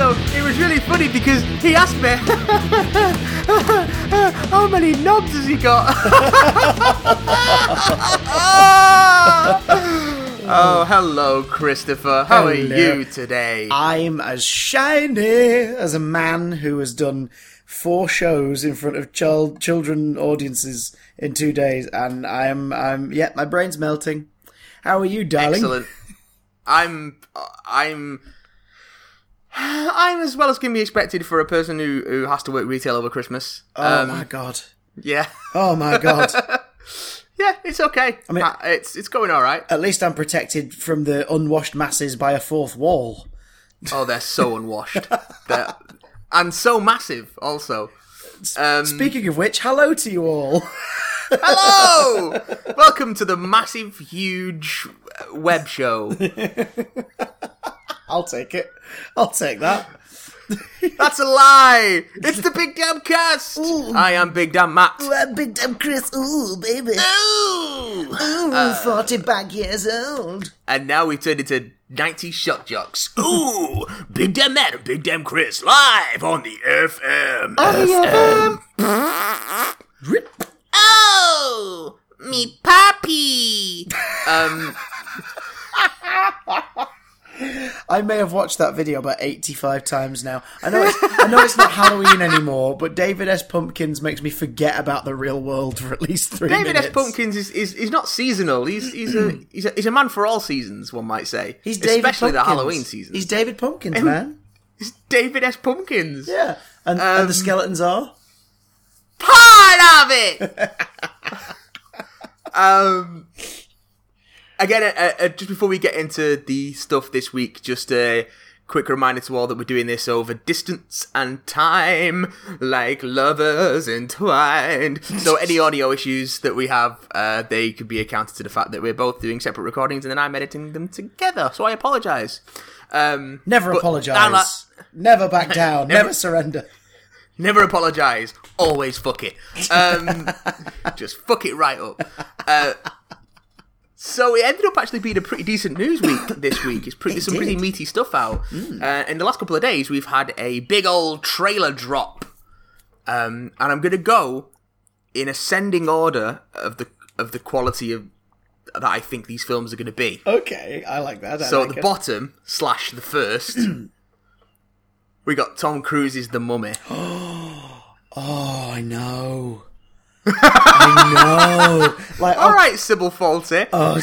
also, it was really funny because he asked me, how many knobs has he got? Oh, hello, Christopher. How are you today? I'm as shiny as a man who has done 4 shows in front of children audiences in 2 days, and I'm my brain's melting. How are you, darling? Excellent. I'm as well as can be expected for a person who has to work retail over Christmas. Oh my god. Yeah. Oh my god. Yeah, it's okay. I mean, it's going all right. At least I'm protected from the unwashed masses by a 4th wall. Oh, they're so unwashed. And so massive, also. Speaking of which, hello to you all. Hello! Welcome to the massive, huge web show. I'll take it. I'll take that. That's a lie! It's the Big Damn Cast! Ooh. I am Big Damn Matt. Ooh, I'm Big Damn Chris. Ooh, baby. Ooh! Ooh, 40 bag years old. And now we've turned into 90 shot jocks. Ooh! Big Damn Matt and Big Damn Chris live on the FM. On the FM. Rip. Oh! Me papi! I may have watched that video about 85 times now. I know it's not Halloween anymore, but David S. Pumpkins makes me forget about the real world for at least 3 minutes. David S. Pumpkins is not seasonal. He's a man for all seasons, one might say. He's David Especially Pumpkins. The Halloween season. He's David Pumpkins, man. He's David S. Pumpkins. Yeah. And the skeletons are? Part of it! Again, just before we get into the stuff this week, just a quick reminder to all that we're doing this over distance and time, like lovers entwined. So any audio issues that we have, they could be accounted to the fact that we're both doing separate recordings and then I'm editing them together. So I apologise. Never apologise. Never back down. Never surrender. Never apologise. Always fuck it. Just fuck it right up. So it ended up actually being a pretty decent news week this week. There's some pretty meaty stuff out. In the last couple of days, we've had a big old trailer drop. And I'm going to go in ascending order of the quality of that I think these films are going to be. Okay, I like that. At the bottom, / the first, we got Tom Cruise's The Mummy. Oh, I know. I know. Like, all right, Sybil Faulty. Oh.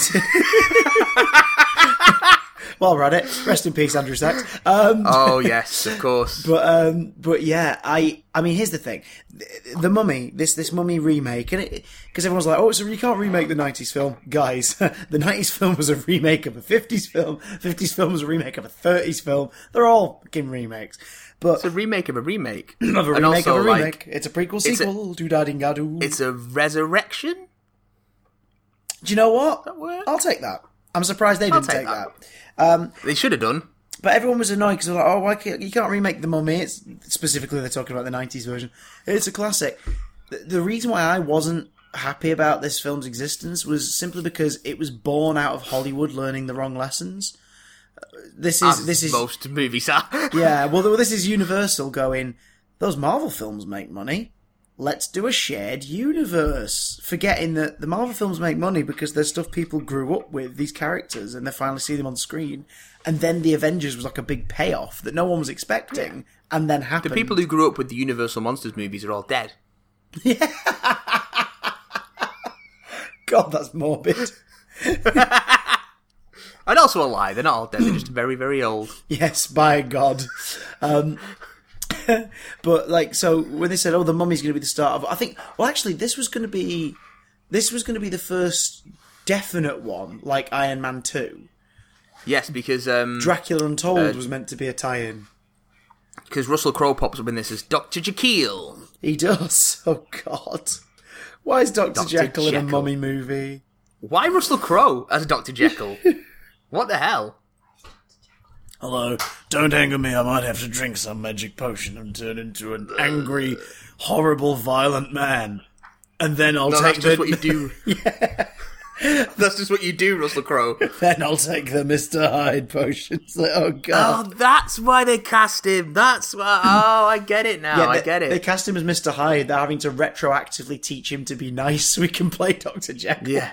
Well, we're at it. Rest in peace, Andrew Sachs. Oh yes, of course. But yeah, I mean, here's the thing: the Mummy, this Mummy remake, and because everyone's like, oh, so you can't remake the '90s film, guys. The '90s film was a remake of a '50s film. '50s film was a remake of a '30s film. They're all fucking remakes. But it's a remake of a remake. Of a remake also, of a remake. Like, it's a prequel sequel to Dadingadu. It's a resurrection? Do you know what? That work? I'll take that. I'm surprised they didn't take that. They should have done. But everyone was annoyed because they were like, oh, why can't, you can't remake The Mummy. It's, specifically, they're talking about the 90s version. It's a classic. The reason why I wasn't happy about this film's existence was simply because it was born out of Hollywood learning the wrong lessons. This is most movies are. Yeah, well, this is Universal going, those Marvel films make money. Let's do a shared universe. Forgetting that the Marvel films make money because they're stuff people grew up with, these characters, and they finally see them on screen. And then the Avengers was like a big payoff that no one was expecting, and then happened. The people who grew up with the Universal Monsters movies are all dead. Yeah. God, that's morbid. And also a lie, they're not all dead, they're just very, very old. Yes, by God. But, like, so when they said, oh, the Mummy's going to be the start of... I think, well, actually, this was going to be the first definite one, like Iron Man 2. Yes, because... Dracula Untold was meant to be a tie-in. Because Russell Crowe pops up in this as Dr. Jekyll. He does. Oh, God. Why is Dr. Jekyll in a Mummy movie? Why Russell Crowe as Dr. Jekyll? What the hell? Hello. Don't anger me. I might have to drink some magic potion and turn into an angry, horrible, violent man. And then I'll take that's just what you do. Yeah. That's just what you do, Russell Crowe. Then I'll take the Mr. Hyde potions. Oh, God. Oh, that's why they cast him. That's why... Oh, I get it now. Yeah, I get it. They cast him as Mr. Hyde. They're having to retroactively teach him to be nice so he can play Dr. Jekyll. Yeah.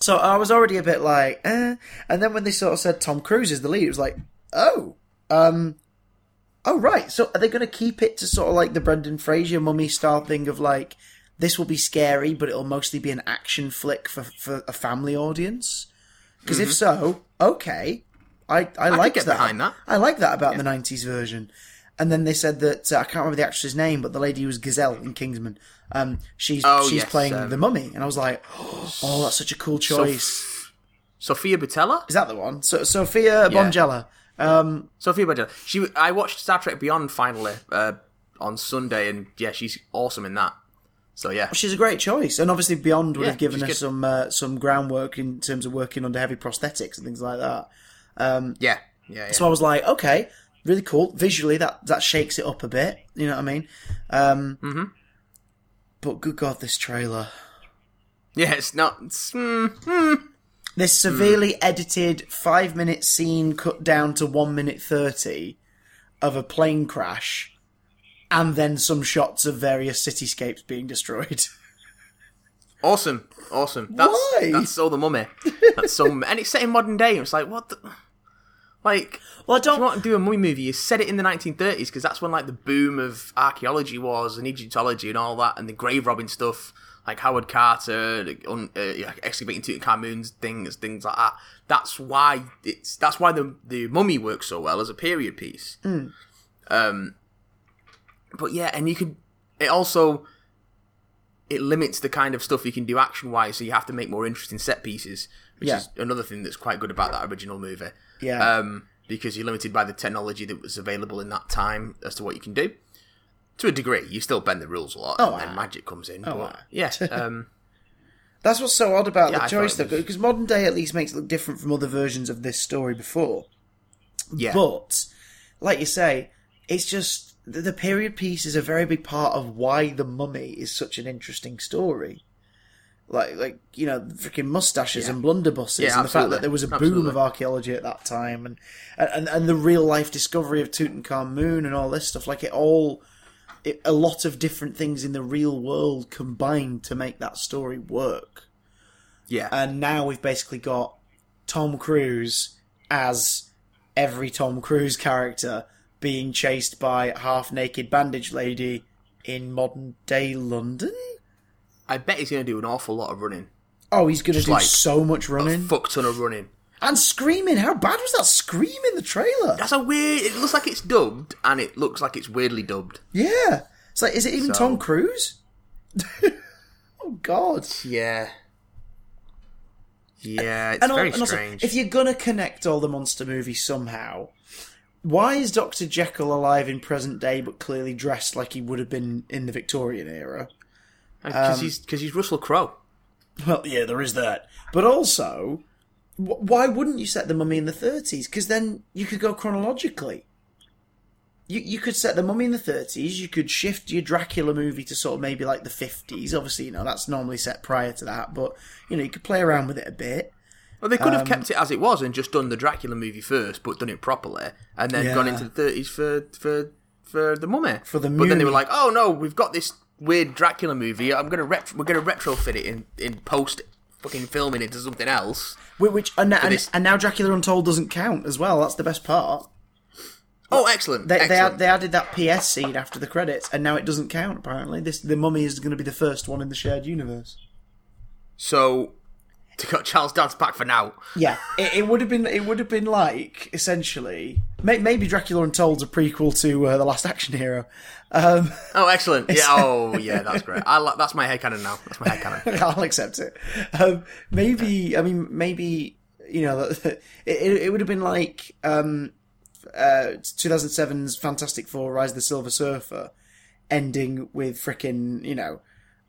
So I was already a bit like, eh. And then when they sort of said Tom Cruise is the lead, it was like, oh, right. So are they going to keep it to sort of like the Brendan Fraser mummy style thing of like, this will be scary, but it'll mostly be an action flick for a family audience? Because if so, okay. I like that. Behind that. I like that about the 90s version. And then they said that, I can't remember the actress's name, but the lady who was Gazelle in Kingsman, she's playing the Mummy. And I was like, oh, that's such a cool choice. Sofia Boutella? Is that the one? Sofia Bongella. Sofia Boutella. I watched Star Trek Beyond finally on Sunday, and yeah, she's awesome in that. So yeah, she's a great choice, and obviously Beyond would have given her some groundwork in terms of working under heavy prosthetics and things like that. So I was like, okay, really cool. Visually, that shakes it up a bit. You know what I mean? But good God, this trailer. Yeah, it's not. This severely edited 5-minute scene cut down to 1:30 of a plane crash. And then some shots of various cityscapes being destroyed. Awesome. Why? That's so The Mummy. That's so, and it's set in modern day. It's like, what the... Like, well, if you want to do a mummy movie, you set it in the 1930s, because that's when, like, the boom of archaeology was, and Egyptology and all that, and the grave robbing stuff, like Howard Carter, excavating Tutankhamun's things like that. That's why the Mummy works so well as a period piece. But yeah, and it limits the kind of stuff you can do action-wise, so you have to make more interesting set pieces, which is another thing that's quite good about that original movie. Yeah. Because you're limited by the technology that was available in that time as to what you can do. To a degree, you still bend the rules a lot, and then magic comes in. That's what's so odd about the choice, though, because modern day at least makes it look different from other versions of this story before. Yeah. But, like you say, it's just... The period piece is a very big part of why The Mummy is such an interesting story. Like you know, freaking mustaches and blunderbusses and the fact that there was a boom of archaeology at that time and the real-life discovery of Tutankhamun and all this stuff. Like, a lot of different things in the real world combined to make that story work. Yeah. And now we've basically got Tom Cruise as every Tom Cruise character being chased by a half-naked bandage lady in modern-day London? I bet he's going to do an awful lot of running. Oh, he's going to do so much running. A fuck ton of running. And screaming. How bad was that scream in the trailer? That's a weird... It looks like it's dubbed, and it looks like it's weirdly dubbed. Yeah. It's like, is it even Tom Cruise? Oh, God. Yeah. Yeah, it's very strange. Also, if you're going to connect all the monster movies somehow... Why is Dr. Jekyll alive in present day but clearly dressed like he would have been in the Victorian era? Because he's Russell Crowe. Well, yeah, there is that. But also, why wouldn't you set The Mummy in the 30s? Because then you could go chronologically. You could set The Mummy in the 30s, you could shift your Dracula movie to sort of maybe like the 50s. Obviously, you know, that's normally set prior to that, but, you know, you could play around with it a bit. Well, they could have kept it as it was and just done the Dracula movie first, but done it properly, and then gone into the 30s for The Mummy. For the Mummy. But then they were like, "Oh no, we've got this weird Dracula movie. We're gonna retrofit it in post fucking filming into something else." And now Dracula Untold doesn't count as well. That's the best part. Oh, excellent! They added that PS scene after the credits, and now it doesn't count. Apparently, the Mummy is going to be the first one in the shared universe. So. To cut Charles Dance back for now. Yeah, it would have been like essentially maybe Dracula Untold's a prequel to The Last Action Hero. Oh, excellent! Yeah, oh yeah, that's great. That's my headcanon now. That's my headcanon. I'll accept it. Maybe you know it would have been like 2007's Fantastic Four: Rise of the Silver Surfer, ending with frickin' you know.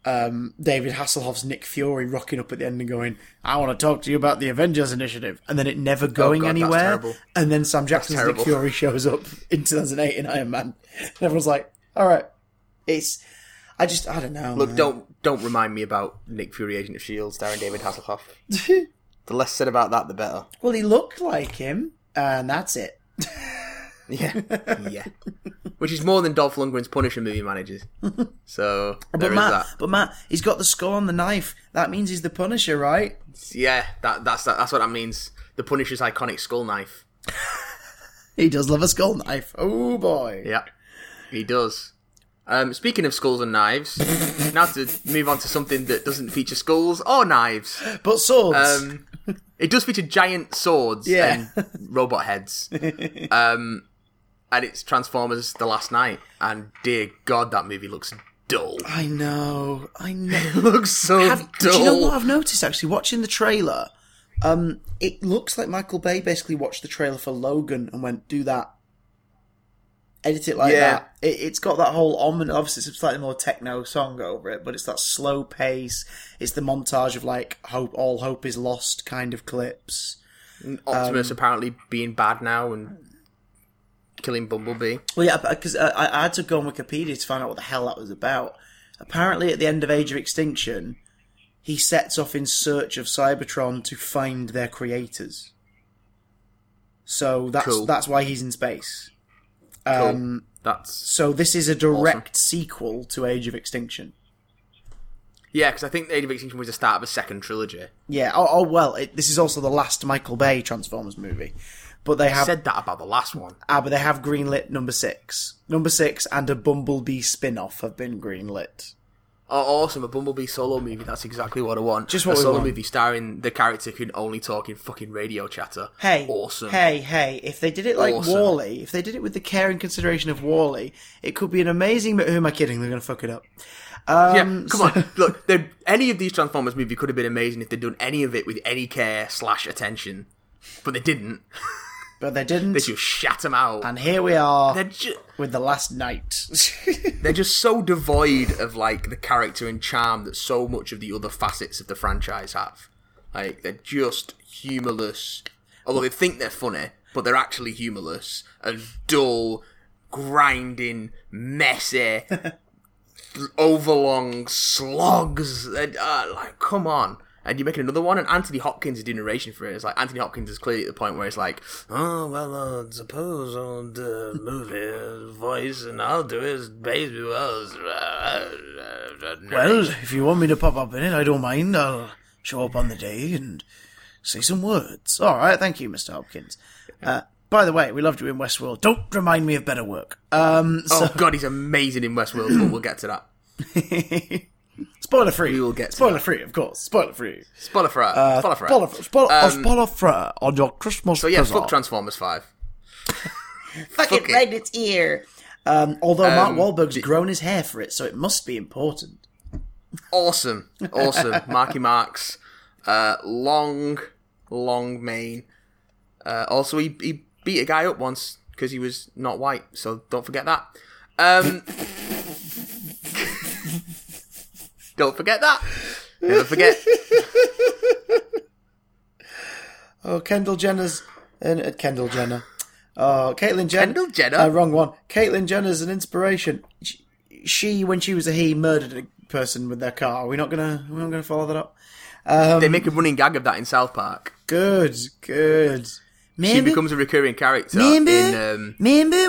David Hasselhoff's Nick Fury rocking up at the end and going, "I want to talk to you about the Avengers Initiative," and then it never going anywhere. And then Sam Jackson's Nick Fury shows up in 2008 in Iron Man. And everyone's like, "All right, it's." I don't know. Look, man. Don't remind me about Nick Fury, Agent of S.H.I.E.L.D., starring David Hasselhoff. The less said about that, the better. Well, he looked like him, and that's it. Yeah. Which is more than Dolph Lundgren's Punisher movie manages. So, But Matt, he's got the skull on the knife. That means he's the Punisher, right? Yeah, that's what that means. The Punisher's iconic skull knife. He does love a skull knife. Oh, boy. Yeah, he does. Speaking of skulls and knives, now to move on to something that doesn't feature skulls or knives. But swords. It does feature giant swords and robot heads. And it's Transformers The Last Night. And dear God, that movie looks dull. I know. It looks so dull. Do you know what I've noticed, actually, watching the trailer? It looks like Michael Bay basically watched the trailer for Logan and went, do that. Edit it like that. It's got that whole ominous, obviously it's a slightly more techno song over it, but it's that slow pace. It's the montage of like all hope is lost kind of clips. And Optimus apparently being bad now and killing Bumblebee. Well, yeah, because I had to go on Wikipedia to find out what the hell that was about. Apparently, at the end of Age of Extinction, he sets off in search of Cybertron to find their creators. So that's why he's in space. Cool. So this is a direct sequel to Age of Extinction. Yeah, because I think Age of Extinction was the start of a second trilogy. Yeah. Oh well, this is also the last Michael Bay Transformers movie. But they have said that about the last one. Ah, but they have greenlit number 6. Number 6 and a Bumblebee spin-off have been greenlit. Oh, awesome! A Bumblebee solo movie. That's exactly what I want. Just what a solo movie starring the character who can only talk in fucking radio chatter. Hey, awesome! Hey! If they did it like Wall-E, if they did it with the care and consideration of Wall-E, it could be an amazing. But who am I kidding? They're gonna fuck it up. Come on! Look, any of these Transformers movies could have been amazing if they'd done any of it with any care / attention, but they didn't. They just shat them out. And here we are with The Last Night. They're just so devoid of like the character and charm that so much of the other facets of the franchise have. Like they're just humorless. Although they think they're funny, but they're actually humorless and dull, grinding, messy, overlong slogs. Like, come on. And you're making another one, and Anthony Hopkins is doing narration for it. It's like, Anthony Hopkins is clearly at the point where it's like, oh, well, I suppose I'll do a movie voice, and I'll do his baby Wells. Well, if you want me to pop up in it, I don't mind. I'll show up on the day and say some words. All right, thank you, Mr. Hopkins. By the way, we loved you in Westworld. Don't remind me of better work. Oh, God, he's amazing in Westworld, but we'll get to that. Spoiler-free. We will get spoiler-free, of course. Spoiler-free. Spoiler-free on your Christmas. So yeah, fuck Transformers 5. Fuck it right in its ear. Although Mark Wahlberg's grown his hair for it, so it must be important. Awesome. Marky Mark's long mane. Also, he beat a guy up once because he was not white, so don't forget that. Don't forget that. Never forget. Oh, Caitlyn Jenner. Kendall Jenner. Wrong one. Caitlyn Jenner's an inspiration. She, when she was a he, murdered a person with their car. We're not gonna follow that up. They make a running gag of that in South Park. Good. She becomes a recurring character. Remember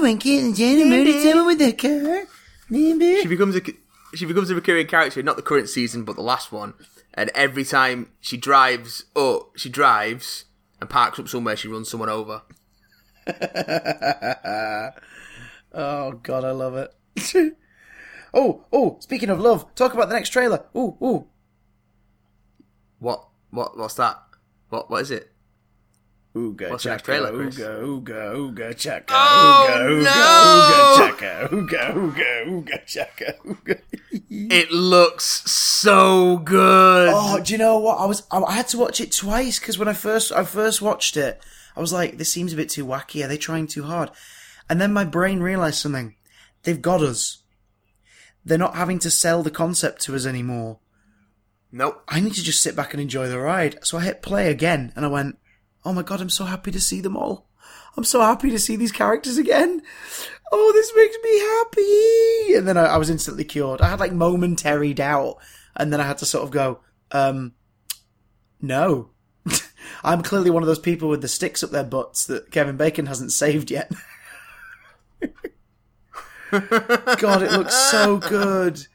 when Caitlyn Jenner murdered someone with their car? Remember? She becomes a recurring character, not the current season, but the last one. And every time she drives and parks up somewhere, she runs someone over. Oh, God, I love it. Oh, speaking of love, talk about the next trailer. Ooh. What's that? What is it? Ooga chaka, ooga chaka, ooga chaka, ooga chaka, ooga. It looks so good. Oh, do you know what? I had to watch it twice because when I first watched it, I was like, this seems a bit too wacky. Are they trying too hard? And then my brain realised something. They've got us. They're not having to sell the concept to us anymore. Nope. I need to just sit back and enjoy the ride. So I hit play again, and I went, oh my God, I'm so happy to see them all. I'm so happy to see these characters again. oh, this makes me happy. And then I was instantly cured. I had like momentary doubt. And then I had to sort of go, no. I'm clearly one of those people with the sticks up their butts that Kevin Bacon hasn't saved yet. God, it looks so good.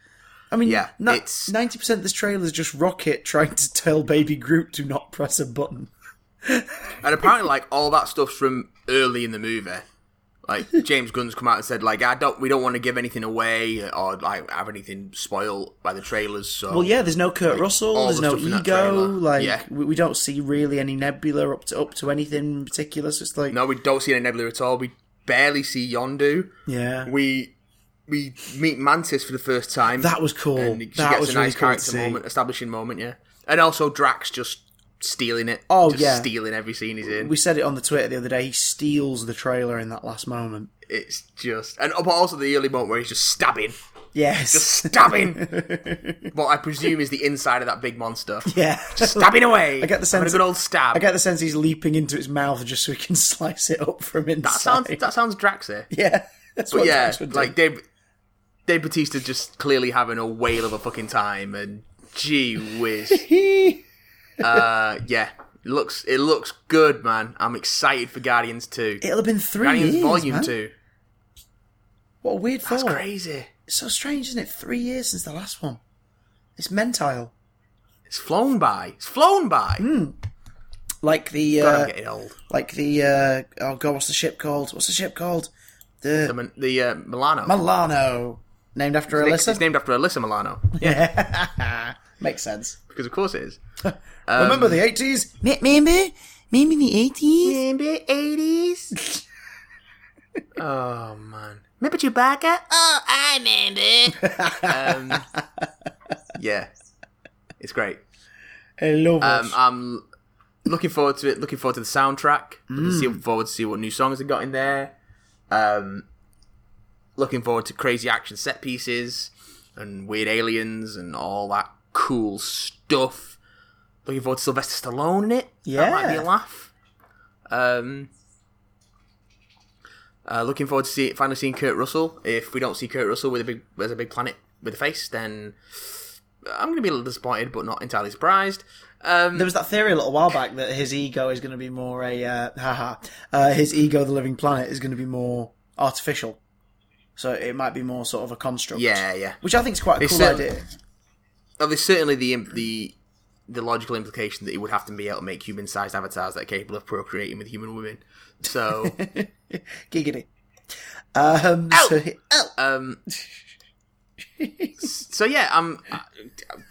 I mean, yeah, 90% of this trailer is just Rocket trying to tell Baby Groot to not press a button. And apparently, like, all that stuff's from early in the movie. Like, James Gunn's come out and said, like, we don't want to give anything away or, like, have anything spoiled by the trailers, so... Well, yeah, there's no Kurt Russell, there's no Ego, like, yeah. we don't see really any Nebula up to anything in particular, so it's like... No, we don't see any Nebula at all, we barely see Yondu. Yeah. We meet Mantis for the first time. That was cool. And she gets a nice character moment, establishing moment, yeah. And also Drax just... stealing it. Oh, just yeah. Stealing every scene he's in. We said it on the Twitter the other day. He steals the trailer in that last moment. It's just... And also the early moment where he's just stabbing. Yes. Just stabbing. What I presume is the inside of that big monster. Yeah. Just stabbing away. I get the sense... Having a good old stab. I get the sense he's leaping into its mouth just so he can slice it up from inside. That sounds Draxy. Yeah. That's but what yeah, Drax would do. Like, Dave Bautista just clearly having a whale of a fucking time and gee whiz. Yeah, it looks good, man. I'm excited for Guardians 2. It'll have been 3 years, Guardians Volume 2. What a weird thought. That's crazy. It's so strange, isn't it? 3 years since the last one. It's mentile. It's flown by. Like the... God, I'm getting old. Like the... oh, God, what's the ship called? The Milano. Milano. Named after Alyssa? It's named after Alyssa Milano. Yeah. Makes sense. Because of course it is. Remember the 80s? Remember the 80s? Remember 80s? Oh, man. Remember Chewbacca? Oh, I remember. Yeah. It's great. I love it. I'm looking forward to it. Looking forward to the soundtrack. Looking forward to see what new songs they got in there. Looking forward to crazy action set pieces and weird aliens and all that cool stuff. Looking forward to Sylvester Stallone in it. Yeah. That might be a laugh. Looking forward to finally seeing Kurt Russell. If we don't see Kurt Russell with a big planet with a face, then I'm going to be a little disappointed, but not entirely surprised. There was that theory a little while back that his ego is going to be more his ego, the living planet, is going to be more artificial. So it might be more sort of a construct. Yeah, yeah. Which I think is quite a cool idea. Well, there's certainly the logical implication that he would have to be able to make human-sized avatars that are capable of procreating with human women. So... Giggity. Yeah,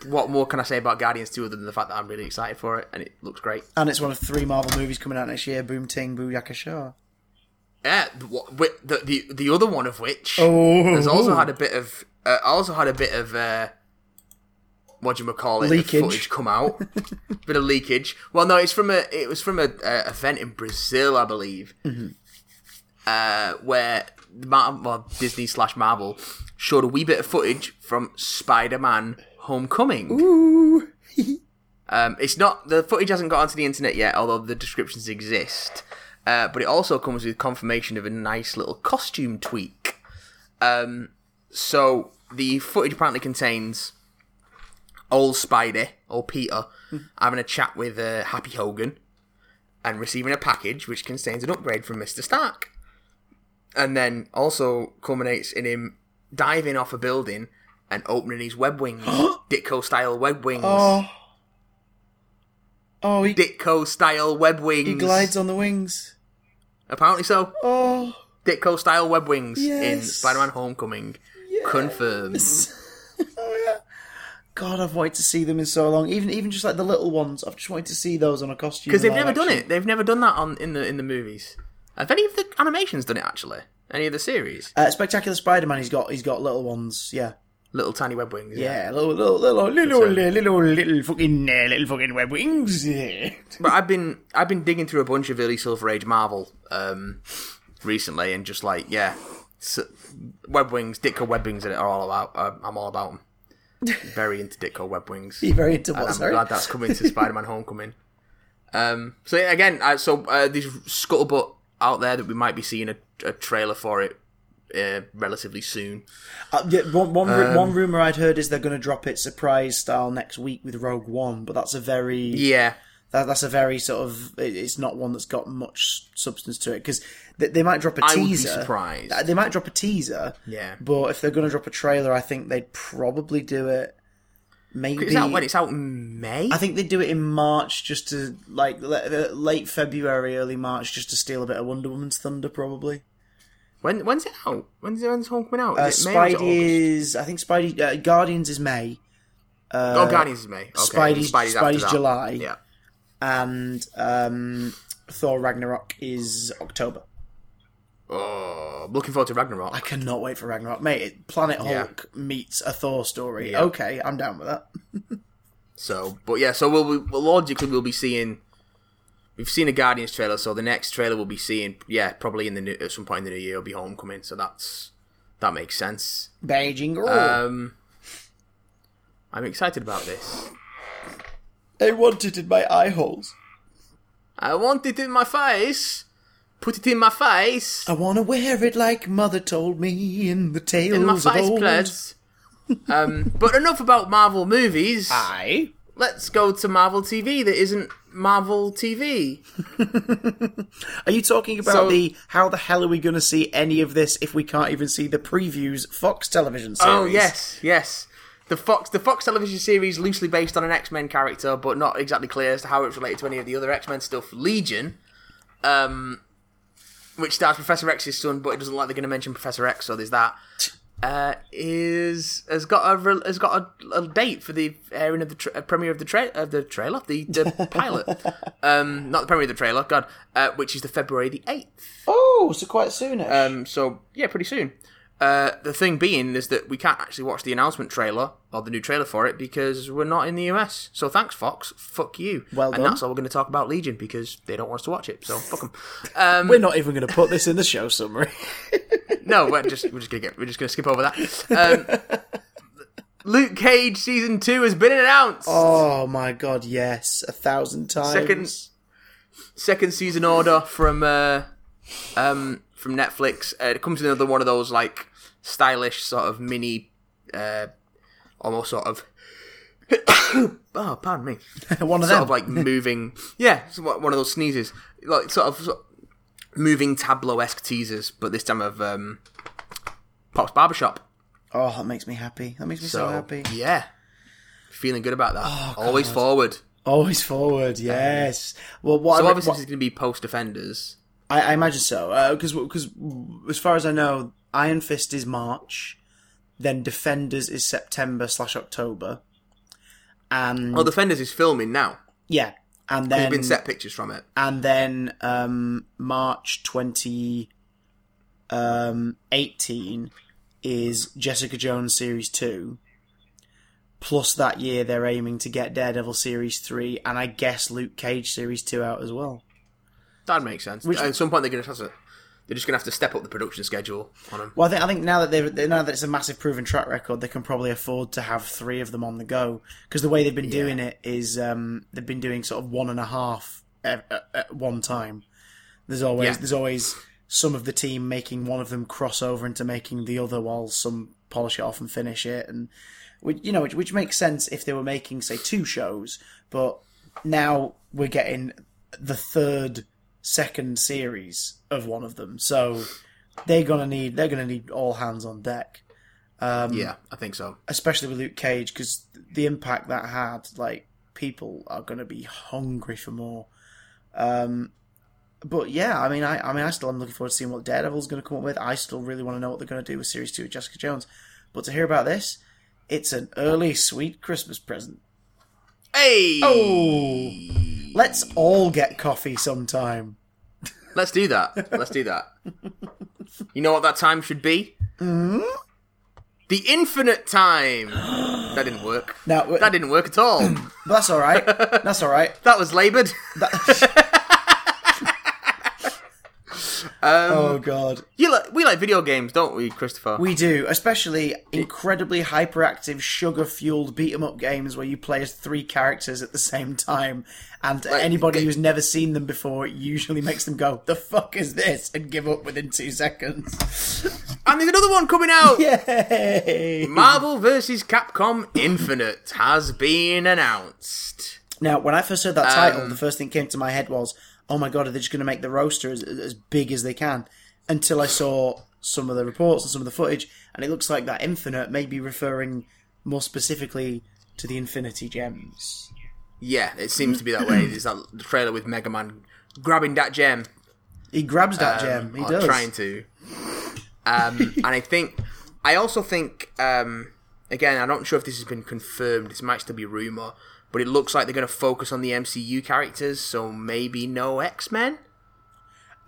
what more can I say about Guardians 2 other than the fact that I'm really excited for it, and it looks great. And it's one of 3 Marvel movies coming out next year, Boom Ting, Boo Yaka Shaw. Yeah, the other one of which has also had a bit of leakage footage come out, bit of leakage. Well, no, it was from a event in Brazil, I believe, where Disney / Marvel showed a wee bit of footage from Spider-Man: Homecoming. Ooh. The footage hasn't got onto the internet yet, although the descriptions exist. But it also comes with confirmation of a nice little costume tweak. So the footage apparently contains old Spidey, old Peter, having a chat with Happy Hogan and receiving a package which contains an upgrade from Mr. Stark. And then also culminates in him diving off a building and opening his web wings, Ditko-style web wings. Oh, Ditko-style web wings. He glides on the wings. Apparently so. Oh. Ditko-style web wings in Spider-Man Homecoming. Yes. Confirmed. Oh, yeah. God, I've wanted to see them in so long. Even just like the little ones. I've just wanted to see those on a costume. Because they've never done it. They've never done that in the movies. Have any of the animations done it, actually? Any of the series? Spectacular Spider-Man, he's got little ones, yeah. Little tiny web wings. Yeah, little fucking web wings. But I've been digging through a bunch of early Silver Age Marvel recently, and just like web wings, Ditko web wings, and I'm all about them. Very into Ditko web wings. You're very into what? I'm glad that's coming to Spider-Man: Homecoming. There's scuttlebutt out there that we might be seeing a trailer for it relatively soon. One rumor I'd heard is they're going to drop it surprise style next week with Rogue One, but that's a very sort of it's not one that's got much substance to it, because they might drop a teaser. I would be surprised. They might drop a teaser. Yeah, but if they're going to drop a trailer, I think they'd probably do it. Maybe it's out, when it's out in May? I think they do it in March, just to, like, late February, early March, just to steal a bit of Wonder Woman's thunder, probably. When's it out? When's Homecoming out? Is it May or August? Guardians is May. Guardians is May. Okay. Spidey's July. Yeah. And Thor: Ragnarok is October. Oh, I'm looking forward to Ragnarok. I cannot wait for Ragnarok. Mate, Planet Hulk meets a Thor story. Yeah. Okay, I'm down with that. So we'll be seeing... We've seen a Guardians trailer, so the next trailer we'll be seeing, probably at some point in the new year, will be Homecoming, so that makes sense. Beijing. I'm excited about this. I want it in my eye holes. I want it in my face. Put it in my face. I want to wear it like Mother told me in the tales in my face, of old. Please. But enough about Marvel movies. Aye. Let's go to Marvel TV that isn't Marvel TV. Are you talking about how the hell are we going to see any of this if we can't even see the previews Fox Television series? Oh, yes. The Fox television series loosely based on an X-Men character, but not exactly clear as to how it's related to any of the other X-Men stuff. Legion. Which stars Professor X's son, but it doesn't like they're going to mention Professor X, so there's that. Has got a date for the airing of the premiere of the pilot. Not the premiere of the trailer, God, which is the February the 8th. Oh, so quite soon. Pretty soon. The thing being is that we can't actually watch the announcement trailer or the new trailer for it because we're not in the US. So thanks, Fox. Fuck you. Well done. And that's all we're going to talk about Legion because they don't want us to watch it. So fuck them. We're not even going to put this in the show summary. No, we're just going to skip over that. Luke Cage season 2 has been announced. Oh my God, yes, 1,000 times. Second season order from Netflix. It comes in another one of those like stylish sort of mini, almost sort of. Oh, pardon me. One of them, sort of like moving. Yeah, one of those sneezes, like sort of moving tableau-esque teasers, but this time of Pop's Barbershop. Oh, that makes me happy. That makes me so happy. Yeah. Feeling good about that. Oh, always forward. Always forward, yes. Obviously this is going to be post-Defenders. I imagine so. Because as far as I know, Iron Fist is March, then Defenders is September/October. Well, Defenders is filming now. Yeah. And then, we've been set pictures from it. And then March 2018 is Jessica Jones Series 2. Plus that year they're aiming to get Daredevil Series 3 and I guess Luke Cage Series 2 out as well. That makes sense. At some point they're just going to have to step up the production schedule on them. Well, I think now that it's a massive proven track record, they can probably afford to have 3 of them on the go. Because the way they've been doing it is they've been doing sort of 1.5 at one time. There's always some of the team making one of them cross over into making the other, while some polish it off and finish it, and which makes sense if they were making say 2 shows. But now we're getting the second series of one of them, so they're gonna need all hands on deck. I think so, especially with Luke Cage, because the impact that had, like, people are gonna be hungry for more. But yeah, I mean, I still am looking forward to seeing what Daredevil's gonna come up with. I still really want to know what they're gonna do with Series 2 with Jessica Jones. But to hear about this, it's an early sweet Christmas present. Hey! Oh! Let's all get coffee sometime. Let's do that. You know what that time should be? Mm-hmm. The infinite time. That didn't work. No, that didn't work at all. But that's all right. That was laboured. Oh God! We like video games, don't we, Christopher? We do, especially incredibly hyperactive, sugar-fueled beat-em-up games where you play as three characters at the same time, and like, anybody who's never seen them before usually makes them go, "The fuck is this?" and give up within 2 seconds. And there's another one coming out. Yay! Marvel vs. Capcom Infinite has been announced. Now, when I first heard that title, the first thing that came to my head was, oh my God, are they just going to make the roster as big as they can? Until I saw some of the reports and some of the footage, and it looks like that Infinite may be referring more specifically to the Infinity Gems. Yeah, it seems to be that way. There's that trailer with Mega Man grabbing that gem. He grabs that gem, he does. Trying to. And I also think, again, I'm not sure if this has been confirmed, this might still be rumour, but it looks like they're going to focus on the MCU characters, so maybe no X-Men?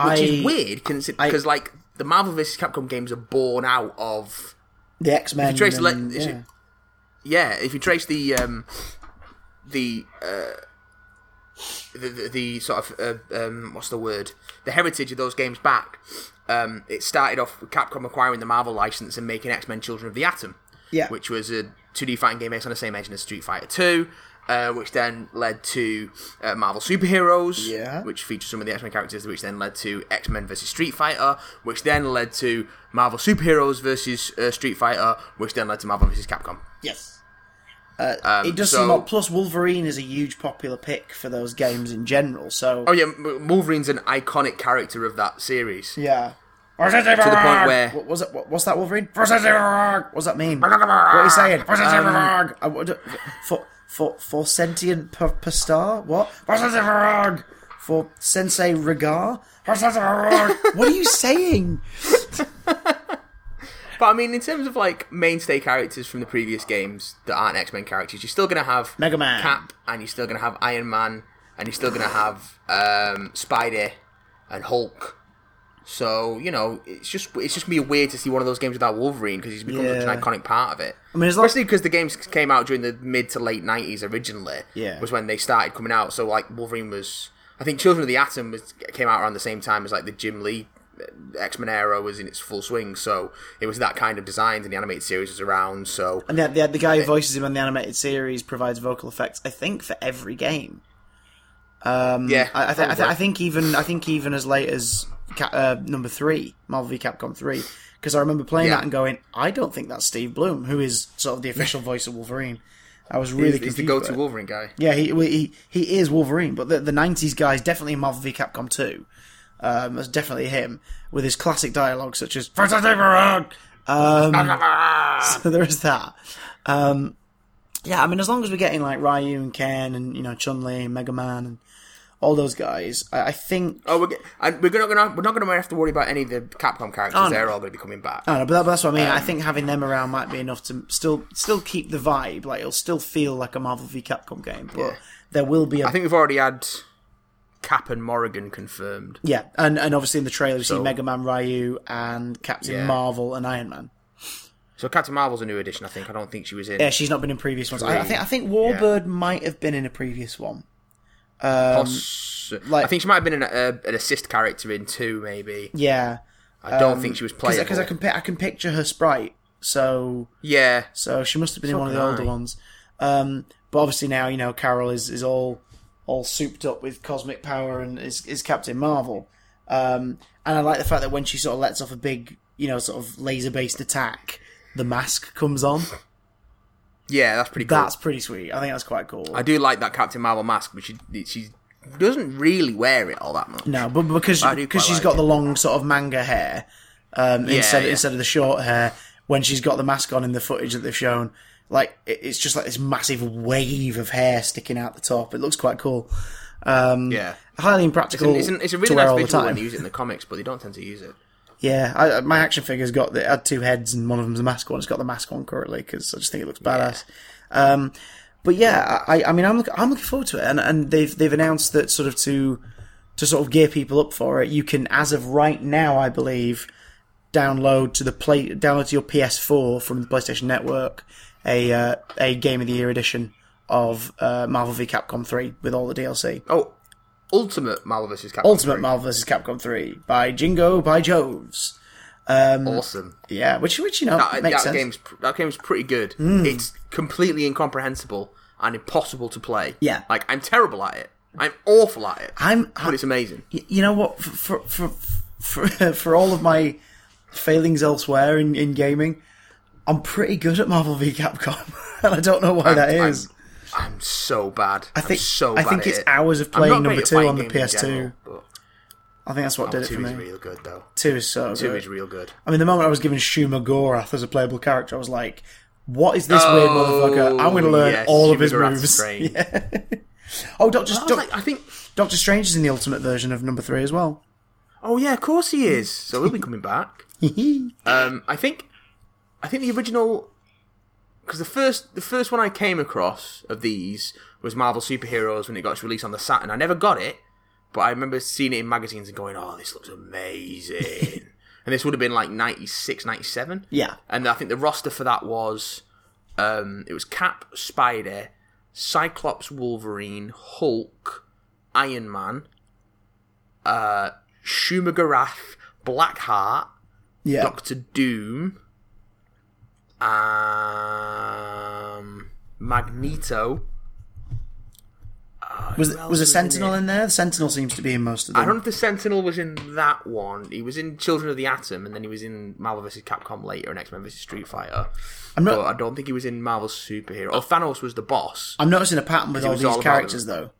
Which is weird, because like the Marvel vs. Capcom games are born out of the X-Men. If you trace the heritage of those games back, it started off with Capcom acquiring the Marvel license and making X-Men Children of the Atom, which was a 2D fighting game based on the same engine as Street Fighter II, which then led to Marvel Super Heroes, which features some of the X-Men characters, which then led to X-Men vs. Street Fighter, which then led to Marvel Super Heroes vs. Street Fighter, which then led to Marvel vs. Capcom. Yes. It does seem like, plus Wolverine is a huge popular pick for those games in general, so... Oh yeah, Wolverine's an iconic character of that series. Yeah. To the point where... What's that, Wolverine? What's that mean? What are you saying? For sentient per star? What? For sensei regar? What are you saying? But I mean, in terms of like mainstay characters from the previous games that aren't X-Men characters, you're still going to have Mega Man, Cap, and you're still going to have Iron Man, and you're still going to have Spidey and Hulk. So, you know, it's just going to be weird to see one of those games without Wolverine because he's become such an iconic part of it. I mean, especially because the games came out during the mid to late 90s originally, was when they started coming out. So, like, Wolverine was... I think Children of the Atom came out around the same time as, like, the Jim Lee X-Men era was in its full swing. So, it was that kind of design, and the animated series was around, so... And the guy who voices him in the animated series provides vocal effects, I think, for every game. I think even as late as... number 3, Marvel v. Capcom 3, because I remember playing that and going, I don't think that's Steve Bloom, who is sort of the official voice of Wolverine. I was really confused. He's the go-to Wolverine guy. Yeah, he is Wolverine, but the 90s guy is definitely in Marvel v. Capcom 2. That's definitely him, with his classic dialogue such as so there is that. Yeah, I mean, as long as we're getting like Ryu and Ken and, you know, Chun-Li and Mega Man and all those guys, I think. Oh, we're not going to have to worry about any of the Capcom characters. Oh, no. They're all going to be coming back. Oh, no, but that's what I mean. I think having them around might be enough to still keep the vibe. Like, it'll still feel like a Marvel v. Capcom game, but there will be. I think we've already had Cap and Morrigan confirmed. Yeah, and obviously in the trailer you see Mega Man, Ryu, and Captain Marvel and Iron Man. So Captain Marvel's a new addition. I think. I don't think she was in. Yeah, she's not been in previous ones. I think Warbird might have been in a previous one. I think she might have been an assist character in 2, maybe. Yeah, I don't think she was playable because I can picture her sprite. So she must have been in one of the older ones. But obviously now, you know, Carol is all souped up with cosmic power and is Captain Marvel. And I like the fact that when she sort of lets off a big, you know, sort of laser based attack, the mask comes on. Yeah, that's pretty cool. That's pretty sweet. I think that's quite cool. I do like that Captain Marvel mask, but she doesn't really wear it all that much. No, but because she's got the long sort of manga hair instead of the short hair, when she's got the mask on in the footage that they've shown, like it's just like this massive wave of hair sticking out the top. It looks quite cool. Highly impractical. It's a really nice visual when they use it in the comics, but they don't tend to use it. Yeah, my action figure's had 2 heads and one of them's a mask on. It's got the mask on currently because I just think it looks badass. But yeah, I mean, I'm looking forward to it, and they've announced that sort of to sort of gear people up for it, you can, as of right now, I believe, download to your PS4 from the PlayStation Network a Game of the Year edition of Marvel v. Capcom 3 with all the DLC. Oh. Ultimate Marvel vs. Capcom 3. Ultimate Marvel vs. Capcom 3 by Jingo by Joves. Awesome. Yeah, which you know, makes sense. That game's pretty good. It's completely incomprehensible and impossible to play. Yeah. Like, I'm terrible at it. I'm awful at it. But it's amazing. You know what? For all of my failings elsewhere in gaming, I'm pretty good at Marvel vs. Capcom. And I don't know why that is. I'm so bad. I think it's hours of playing number 2 on the PS2. General, I think that's what did it for me. 2 is real good, though. 2 is so good. 2 is real good. I mean, the moment I was given Shuma Gorath as a playable character, I was like, what is this weird motherfucker? I'm going to learn all of his moves. Yeah. Oh, Doctor Strange is in the Ultimate version of number 3 as well. Oh, yeah, of course he is. So he'll be coming back. I think the original... Because the first one I came across of these was Marvel Super Heroes when it got released on the Saturn. I never got it, but I remember seeing it in magazines and going, oh, this looks amazing. And this would have been like 96, 97. Yeah. And I think the roster for that was, it was Cap, Spider, Cyclops, Wolverine, Hulk, Iron Man, Shuma Gorath, Blackheart, Doctor Doom... Magneto. Was a Sentinel in there? The Sentinel seems to be in most of them. I don't know if the Sentinel was in that one. He was in Children of the Atom, and then he was in Marvel vs. Capcom later, and X-Men vs. Street Fighter. But I don't think he was in Marvel Super Heroes. Oh, Thanos was the boss. I'm noticing a pattern with all these characters, though.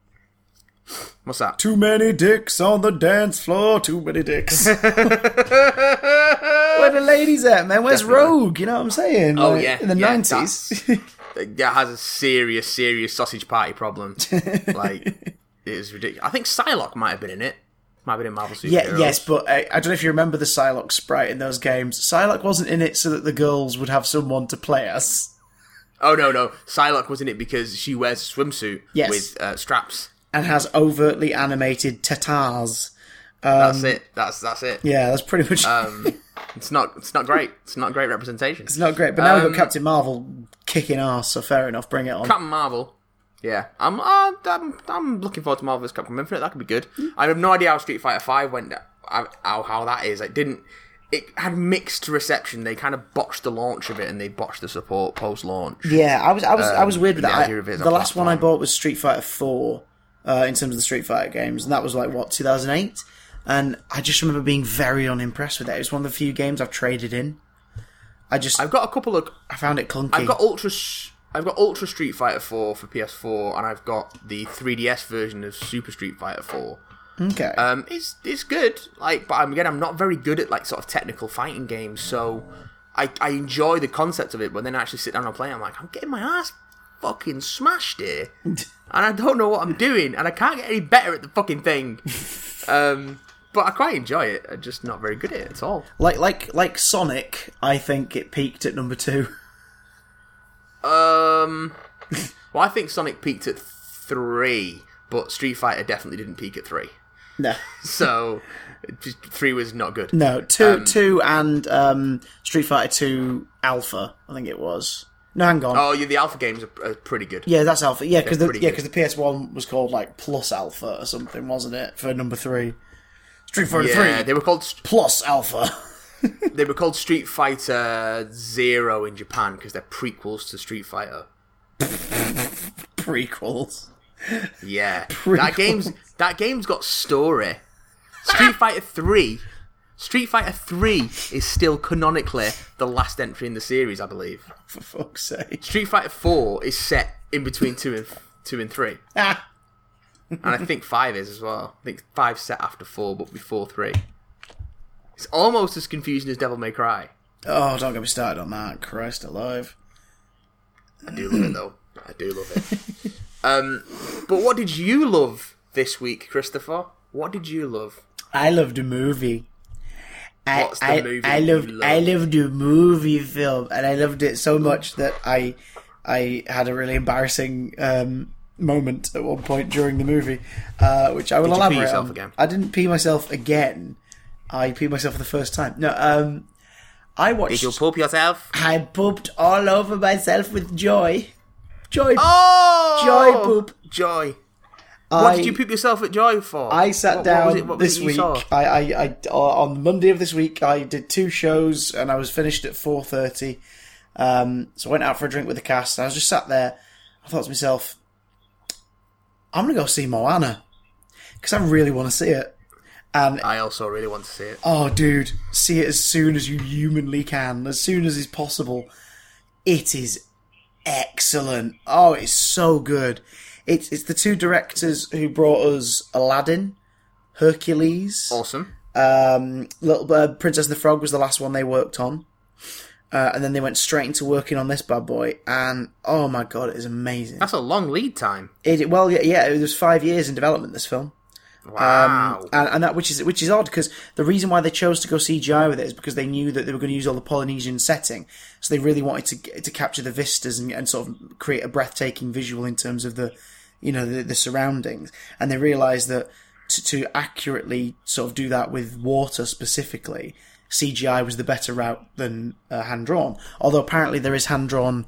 What's that? Too many dicks on the dance floor. Too many dicks. Where the ladies at, man? Where's Rogue? You know what I'm saying? Oh, yeah. In the 90s. That has a serious, serious sausage party problem. Like, it is ridiculous. I think Psylocke might have been in it. Might have been in Marvel Super Heroes. Yes, but I don't know if you remember the Psylocke sprite in those games. Psylocke wasn't in it so that the girls would have someone to play us. Oh, no. Psylocke was in it because she wears a swimsuit with straps. And has overtly animated tatars. That's it. That's it. Yeah, that's pretty much. It's not great. It's not great representation. It's not great. But now we've got Captain Marvel kicking ass. So fair enough. Bring it on. Captain Marvel. Yeah, I'm looking forward to Marvel vs. Capcom Infinite. That could be good. I have no idea how Street Fighter V went. How that is. It had mixed reception. They kind of botched the launch of it, and they botched the support post-launch. Yeah, I was weird with that. The last one I bought was Street Fighter IV. In terms of the Street Fighter games, and that was 2008, and I just remember being very unimpressed with it. It was one of the few games I've traded in. I found it clunky. I've got Ultra Street Fighter 4 for PS4, and I've got the 3DS version of Super Street Fighter 4. Okay. It's good. I'm not very good at sort of technical fighting games, so I enjoy the concept of it, but then I actually sit down and play. I'm like, I'm getting my ass fucking smashed here. And I don't know what I'm doing, and I can't get any better at the fucking thing. But I quite enjoy it. I'm just not very good at it at all. Like Sonic, I think it peaked at number 2. Well, I think Sonic peaked at 3, but Street Fighter definitely didn't peak at 3. No. So, 3 was not good. No, 2 and Street Fighter II Alpha, I think it was. No, hang on. Oh, yeah, the Alpha games are pretty good. Yeah, that's Alpha. Yeah, because the PS1 was called, Plus Alpha or something, wasn't it, for number 3? Street Fighter 3. Yeah, they were called... Plus Alpha. They were called Street Fighter 0 in Japan, because they're prequels to Street Fighter. Prequels? Yeah. Prequels. That game's got story. Street Fighter 3 is still canonically the last entry in the series, I believe. For fuck's sake. Street Fighter 4 is set in between 2 and 3. Ah. And I think 5 is as well. I think 5's set after 4, but before 3. It's almost as confusing as Devil May Cry. Oh, don't get me started on that. Christ alive. I do love it, though. I do love it. But what did you love this week, Christopher? What did you love? I loved a movie. I loved the movie film, and I loved it so much that I had a really embarrassing moment at one point during the movie, which I will elaborate on. Did you pee yourself again? I didn't pee myself again. I peed myself for the first time. No, I watched... Did you poop yourself? I pooped all over myself with joy. Joy poop. Joy. What did you poop yourself at joy for? I sat down this week. I on Monday of this week, I did two shows and I was finished at 4:30. So I went out for a drink with the cast and I was just sat there. I thought to myself, I'm going to go see Moana because I really want to see it. And I also really want to see it. Oh, dude, see it as soon as you humanly can, as soon as is possible. It is excellent. Oh, it's so good. It's the two directors who brought us Aladdin, Hercules. Awesome. Little Princess and the Frog was the last one they worked on. And then they went straight into working on this bad boy. And, oh my God, it is amazing. That's a long lead time. Well, yeah, it was 5 years in development, this film. Wow. And that, which is odd, because the reason why they chose to go CGI with it is because they knew that they were going to use all the Polynesian setting. So they really wanted to capture the vistas and sort of create a breathtaking visual in terms of the, you know, the surroundings. And they realised that to accurately sort of do that with water specifically, CGI was the better route than hand-drawn. Although apparently there is hand-drawn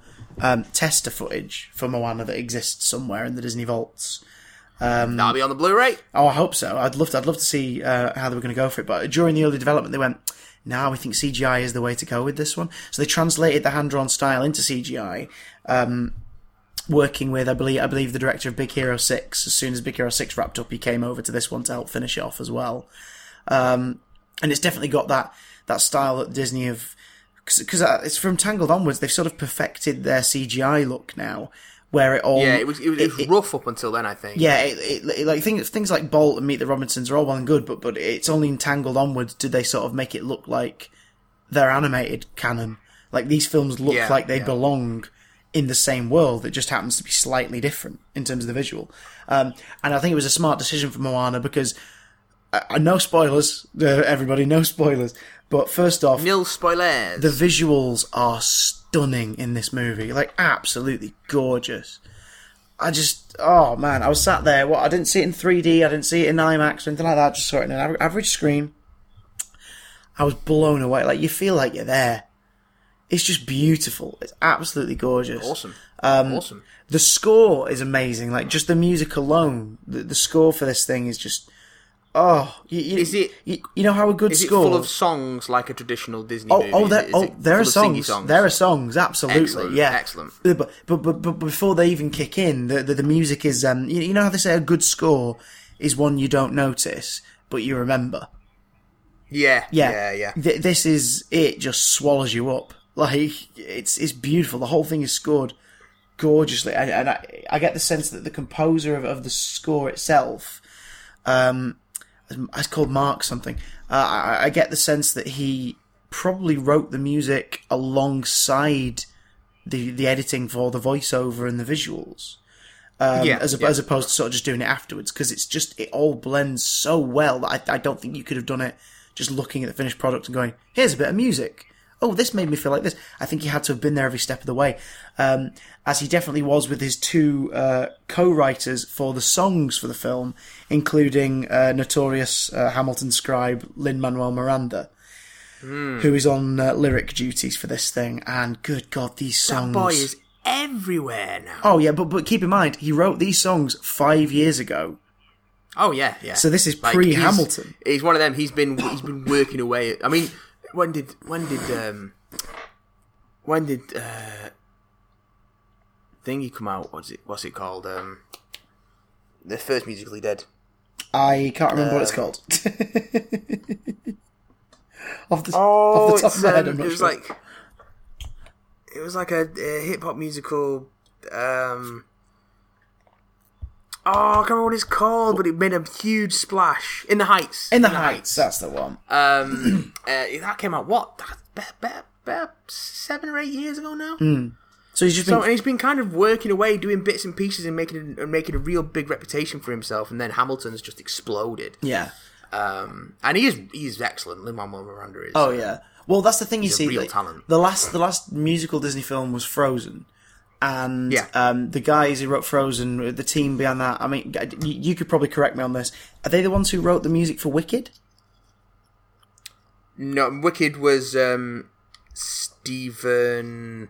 tester footage for Moana that exists somewhere in the Disney vaults. That'll be on the Blu-ray. Oh, I hope so. I'd love to see how they were going to go for it. But during the early development, they went, "Nah, we think CGI is the way to go with this one." So they translated the hand-drawn style into CGI, working with, I believe, the director of Big Hero 6. As soon as Big Hero 6 wrapped up, he came over to this one to help finish it off as well. And it's definitely got that style that Disney have, because it's from Tangled onwards, they've sort of perfected their CGI look now. Where it all... Yeah, it was rough up until then, I think. Yeah, things like Bolt and Meet the Robinsons are all well and good, but it's only entangled onwards did they sort of make it look like their animated canon. Like, these films look like they belong in the same world. It just happens to be slightly different in terms of the visual. And I think it was a smart decision for Moana because... no spoilers, everybody, no spoilers. But first off... Nil spoilers. The visuals are stunning in this movie, like absolutely gorgeous. I just, oh man, I was sat there. What, I didn't see it in 3D, I didn't see it in IMAX or anything like that. I just saw it in an average screen. I was blown away. Like, you feel like you're there. It's just beautiful. It's absolutely gorgeous. Awesome. Awesome. The score is amazing. Like, just the music alone, the score for this thing is just. Oh, you know how a good score... Is it full of songs like a traditional Disney movie? There are songs. There are songs, absolutely. Excellent, yeah. Excellent. But before they even kick in, the music is... you know how they say a good score is one you don't notice, but you remember? Yeah. This is... It just swallows you up. Like, it's beautiful. The whole thing is scored gorgeously. And I get the sense that the composer of the score itself... it's called Mark something. I get the sense that he probably wrote the music alongside the editing for the voiceover and the visuals, as opposed to sort of just doing it afterwards, because it's just, it all blends so well that I don't think you could have done it just looking at the finished product and going, here's a bit of music. Oh, this made me feel like this. I think he had to have been there every step of the way, as he definitely was with his two co-writers for the songs for the film, including notorious Hamilton scribe Lin-Manuel Miranda, who is on lyric duties for this thing. And good God, these songs... That boy is everywhere now. Oh, yeah, but keep in mind, he wrote these songs 5 years ago. Oh, yeah. So this is pre-Hamilton. He's one of them. He's been working away... I mean... When did thingy come out? What's it called? The first Musically Dead. I can't remember what it's called. Off the top of my head, I'm not sure. It was like a hip hop musical. I can't remember what it's called, but it made a huge splash. In the Heights. In the Heights, that's the one. That came out, what, about 7 or 8 years ago now? Mm. So he's just and he's been kind of working away, doing bits and pieces and making a real big reputation for himself, and then Hamilton's just exploded. Yeah. And he's excellent. Lin-Manuel Miranda is. Oh, yeah. Well, that's the thing you see. He's a real talent. The last musical Disney film was Frozen. And the guys who wrote Frozen, the team behind that, I mean, you could probably correct me on this. Are they the ones who wrote the music for Wicked? No, Wicked was Stephen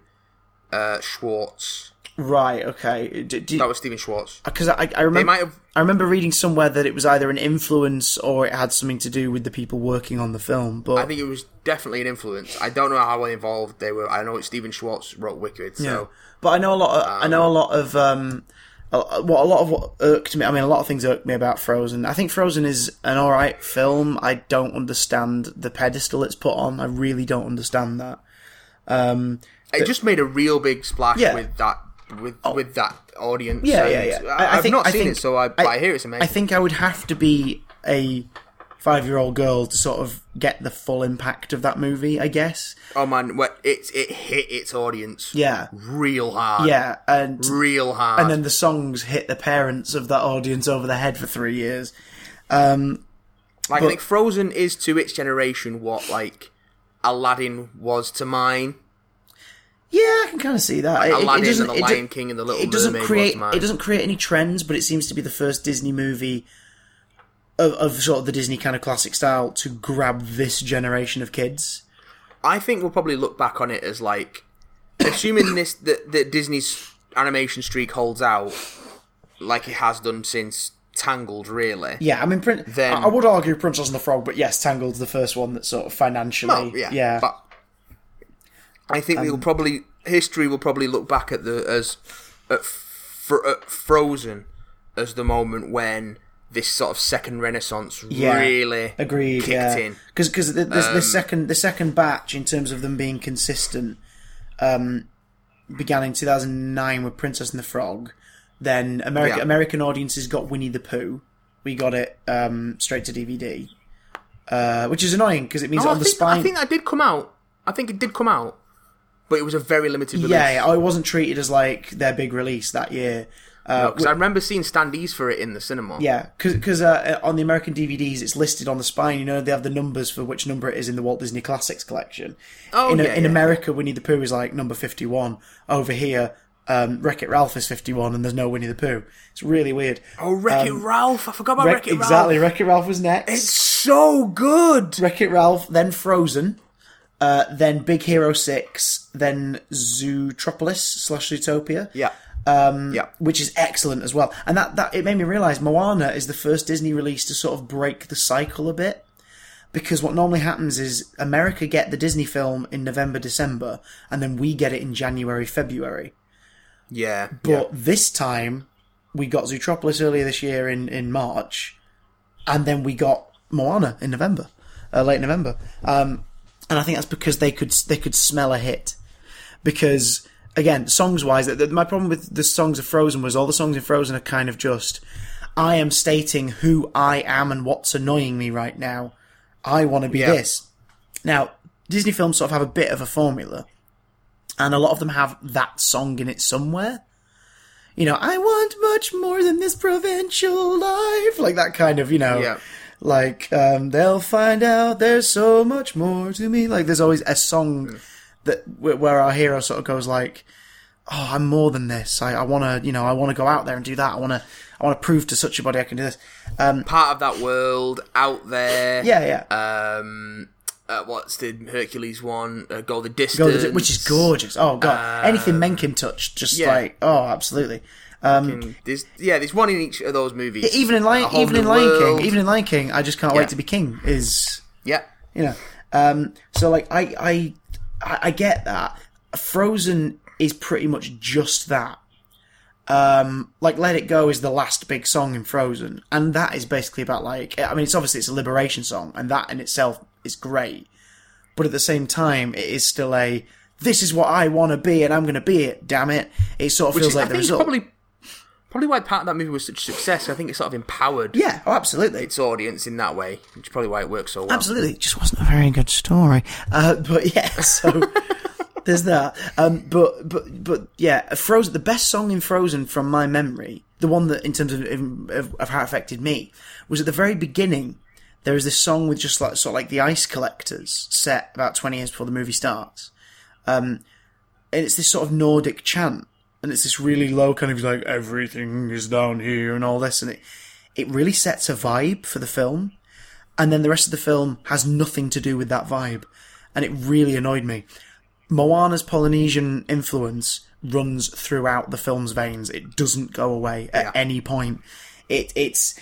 Schwartz. Right, okay. That was Stephen Schwartz. Because I remember reading somewhere that it was either an influence or it had something to do with the people working on the film. But I think it was definitely an influence. I don't know how involved they were. I know Stephen Schwartz wrote Wicked, so... Yeah. But I know a lot of... What irked me... I mean, a lot of things irked me about Frozen. I think Frozen is an alright film. I don't understand the pedestal it's put on. I really don't understand that. It just made a real big splash with that audience. Yeah. I hear it's amazing. I think I would have to be a 5-year-old girl to sort of get the full impact of that movie, I guess. Oh man, it hit its audience real hard. Yeah, and real hard. And then the songs hit the parents of that audience over the head for 3 years. I think Frozen is to its generation what like Aladdin was to mine. Yeah, I can kind of see that. Like Aladdin and the Lion King and the Little Mermaid. It doesn't create any trends, but it seems to be the first Disney movie of sort of the Disney kind of classic style to grab this generation of kids. I think we'll probably look back on it as like, assuming that Disney's animation streak holds out, like it has done since Tangled, really. Yeah, I mean, I would argue Princess and the Frog, but yes, Tangled's the first one that sort of financially... Well, yeah. But, I think history will probably look back at Frozen as the moment when this sort of second renaissance really kicked in. Because the second batch in terms of them being consistent began in 2009 with Princess and the Frog. Then American audiences got Winnie the Pooh. We got it straight to DVD, which is annoying because it means I think it did come out. But it was a very limited release. Yeah, it wasn't treated as, like, their big release that year. I remember seeing standees for it in the cinema. Yeah, because on the American DVDs, it's listed on the spine. You know, they have the numbers for which number it is in the Walt Disney Classics collection. In America, Winnie the Pooh is, like, number 51. Over here, Wreck-It Ralph is 51, and there's no Winnie the Pooh. It's really weird. Oh, Wreck-It Ralph! I forgot about Wreck-It Ralph! Exactly, Wreck-It Ralph was next. It's so good! Wreck-It Ralph, then Frozen... then Big Hero 6, then Zootropolis/Zootopia. Yeah. Which is excellent as well. And that it made me realise Moana is the first Disney release to sort of break the cycle a bit. Because what normally happens is America get the Disney film in November, December, and then we get it in January, February. Yeah. But this time, we got Zootropolis earlier this year in March, and then we got Moana in November, late November. And I think that's because they could smell a hit. Because, again, songs-wise, my problem with the songs of Frozen was all the songs in Frozen are kind of just, I am stating who I am and what's annoying me right now. I want to be this. Now, Disney films sort of have a bit of a formula. And a lot of them have that song in it somewhere. You know, I want much more than this provincial life. Like that kind of, you know... Yeah. Like, they'll find out there's so much more to me. Like, there's always a song where our hero sort of goes like, oh, I'm more than this. I want to go out there and do that. I want to prove to such a body I can do this. Part of that world, out there. Yeah. What's the Hercules one? Go the Distance. Which is gorgeous. Oh, God. Anything Menken touched, oh, absolutely. There's one in each of those movies. Even in Lion King, I just can't wait to be king. So like I get that. Frozen is pretty much just that. Like Let It Go is the last big song in Frozen, and that is basically about like it's a liberation song, and that in itself is great. But at the same time, it is still a this is what I want to be, and I'm going to be it. Damn it! It sort of feels like the result. Probably why part of that movie was such a success. I think it sort of empowered absolutely its audience in that way, which is probably why it works so well. Absolutely. It just wasn't a very good story. So there's that. Frozen, the best song in Frozen from my memory, the one that in terms of how it affected me, was at the very beginning, there is this song with just like sort of like the ice collectors set about 20 years before the movie starts. And it's this sort of Nordic chant. And it's this really low kind of like, everything is down here and all this. And it really sets a vibe for the film. And then the rest of the film has nothing to do with that vibe. And it really annoyed me. Moana's Polynesian influence runs throughout the film's veins. It doesn't go away at any point. It's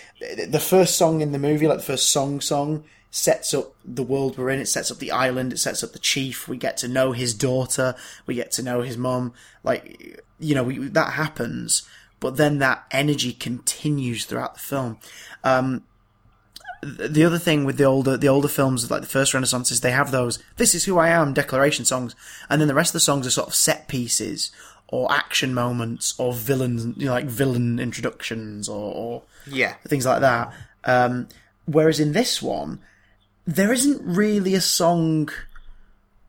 the first song in the movie, like the first song sets up the world we're in. It sets up the island. It sets up the chief. We get to know his daughter. We get to know his mum. Like, you know, that happens. But then that energy continues throughout the film. The other thing with the older films, like the first Renaissance, is they have those "This is who I am" declaration songs, and then the rest of the songs are sort of set pieces or action moments or villains, you know, like villain introductions or things like that. Whereas in this one, there isn't really a song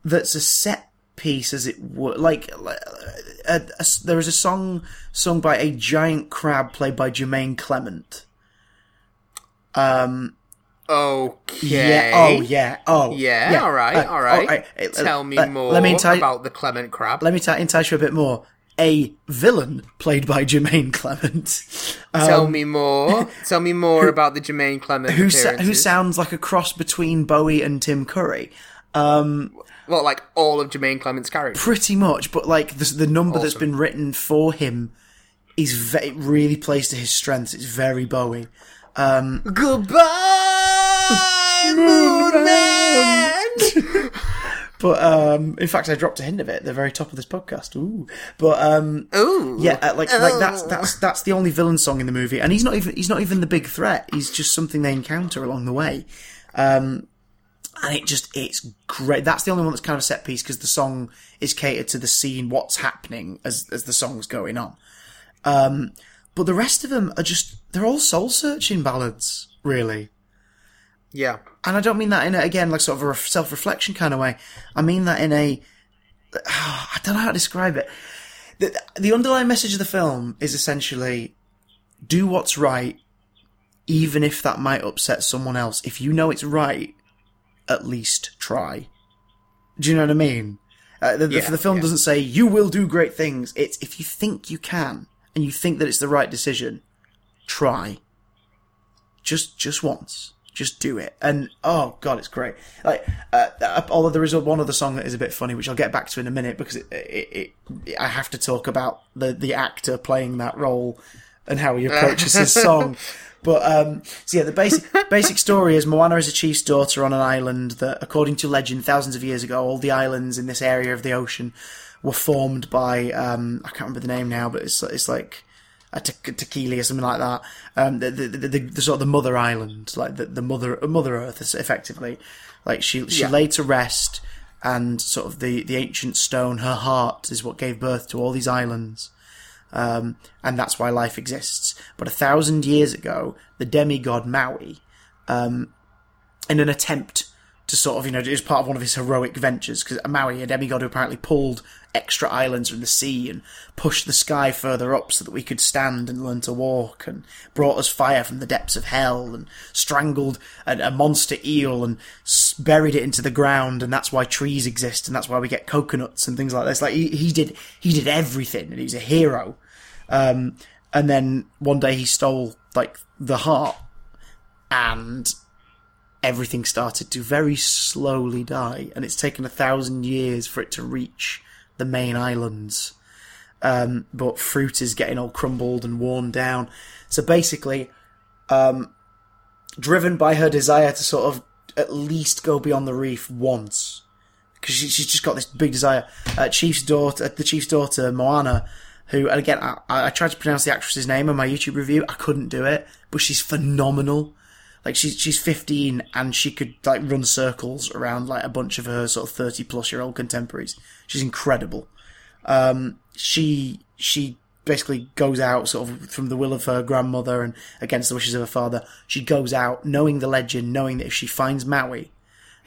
that's a set piece, as it were. Like there is a song sung by a giant crab played by Jermaine Clement. Okay. Yeah. All right. Tell me more about the Clement crab. Let me entice you a bit more. A villain played by Jermaine Clement. Tell me more about the Jermaine Clement who sounds like a cross between Bowie and Tim Curry. Well, like all of Jermaine Clement's characters. Pretty much, but like the number that's been written for him is really plays to his strengths. It's very Bowie. Goodbye, Moon Man. But in fact, I dropped a hint of it at the very top of this podcast. Ooh, but that's the only villain song in the movie, and he's not even the big threat. He's just something they encounter along the way, and it's great. That's the only one that's kind of a set piece because the song is catered to the scene, what's happening as the song's going on. But the rest of them are they're all soul-searching ballads, really. Yeah. And I don't mean that in, again, like sort of a self-reflection kind of way. I mean that in a... I don't know how to describe it. The underlying message of the film is essentially, do what's right, even if that might upset someone else. If you know it's right, at least try. Do you know what I mean? The film doesn't say, you will do great things. It's, if you think you can, and you think that it's the right decision, try. Just once. Just do it. And, oh, God, it's great. Like, although there is one other song that is a bit funny, which I'll get back to in a minute, because I have to talk about the actor playing that role and how he approaches his song. But, the basic story is Moana is a chief's daughter on an island that, according to legend, thousands of years ago, all the islands in this area of the ocean were formed by, I can't remember the name now, but it's like a Tekeli or something like that. The sort of the mother island, like the mother earth, effectively. Like she lay to rest, and sort of the ancient stone, her heart, is what gave birth to all these islands. And that's why life exists. But 1,000 years ago, the demigod Maui, in an attempt to sort of, you know, it was part of one of his heroic ventures, because Maui, a demigod who apparently pulled extra islands from the sea and pushed the sky further up so that we could stand and learn to walk, and brought us fire from the depths of hell, and strangled a monster eel and buried it into the ground, and that's why trees exist, and that's why we get coconuts and things like this. Like, he did everything, and he was a hero. And then one day he stole, like, the heart, and everything started to very slowly die, and it's taken 1,000 years for it to reach the main islands. But fruit is getting all crumbled and worn down. So basically, driven by her desire to sort of at least go beyond the reef once, because she's just got this big desire, the chief's daughter, Moana, who, and again, I tried to pronounce the actress's name in my YouTube review. I couldn't do it, but she's phenomenal. Like, she's 15, and she could, like, run circles around, like, a bunch of her sort of 30-plus-year-old contemporaries. She's incredible. She basically goes out sort of from the will of her grandmother and against the wishes of her father. She goes out knowing the legend, knowing that if she finds Maui,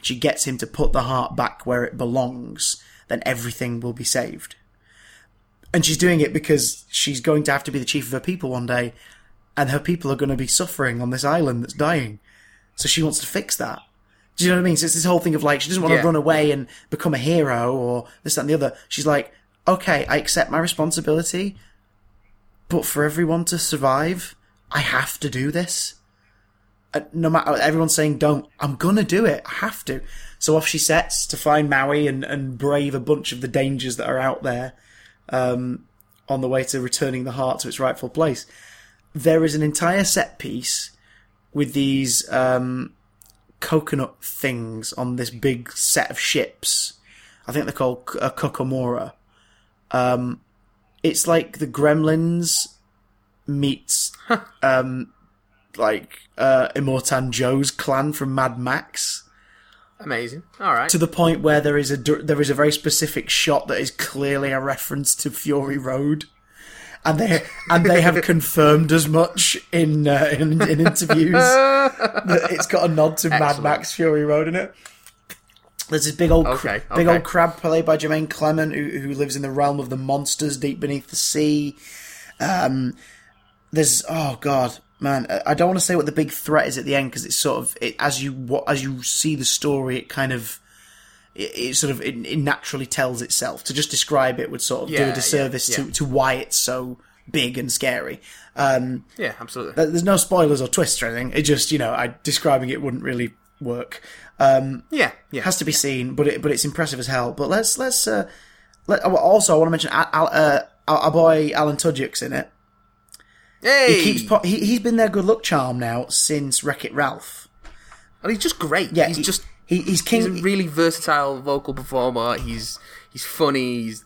she gets him to put the heart back where it belongs, then everything will be saved. And she's doing it because she's going to have to be the chief of her people one day, and her people are going to be suffering on this island that's dying. So she wants to fix that. Do you know what I mean? So it's this whole thing of, like, she doesn't want to run away and become a hero or this, that, and the other. She's like, okay, I accept my responsibility, but for everyone to survive, I have to do this. No matter, everyone's saying don't, I'm going to do it. I have to. So off she sets to find Maui and brave a bunch of the dangers that are out there. on the way to returning the heart to its rightful place. There is an entire set piece with these coconut things on this big set of ships. I think they're called a Kokomora. It's like the Gremlins meets Immortan Joe's clan from Mad Max. Amazing. All right. To the point where there is a very specific shot that is clearly a reference to Fury Road, and they have confirmed as much in interviews that it's got a nod to Mad Max Fury Road in it. There's this big old crab played by Jermaine Clement who lives in the realm of the monsters deep beneath the sea. There's I don't want to say what the big threat is at the end because it's sort of as you see the story, it kind of it naturally tells itself. To just describe it would sort of do a disservice to why it's so big and scary. Yeah, absolutely. There's no spoilers or twists or anything. It just describing it wouldn't really work. Has to be seen, but it's impressive as hell. But I want to mention our boy Alan Tudyk's in it. Hey! He's been their good luck charm now since Wreck-It Ralph. And he's just great. Yeah, he's a really versatile vocal performer. He's funny. He's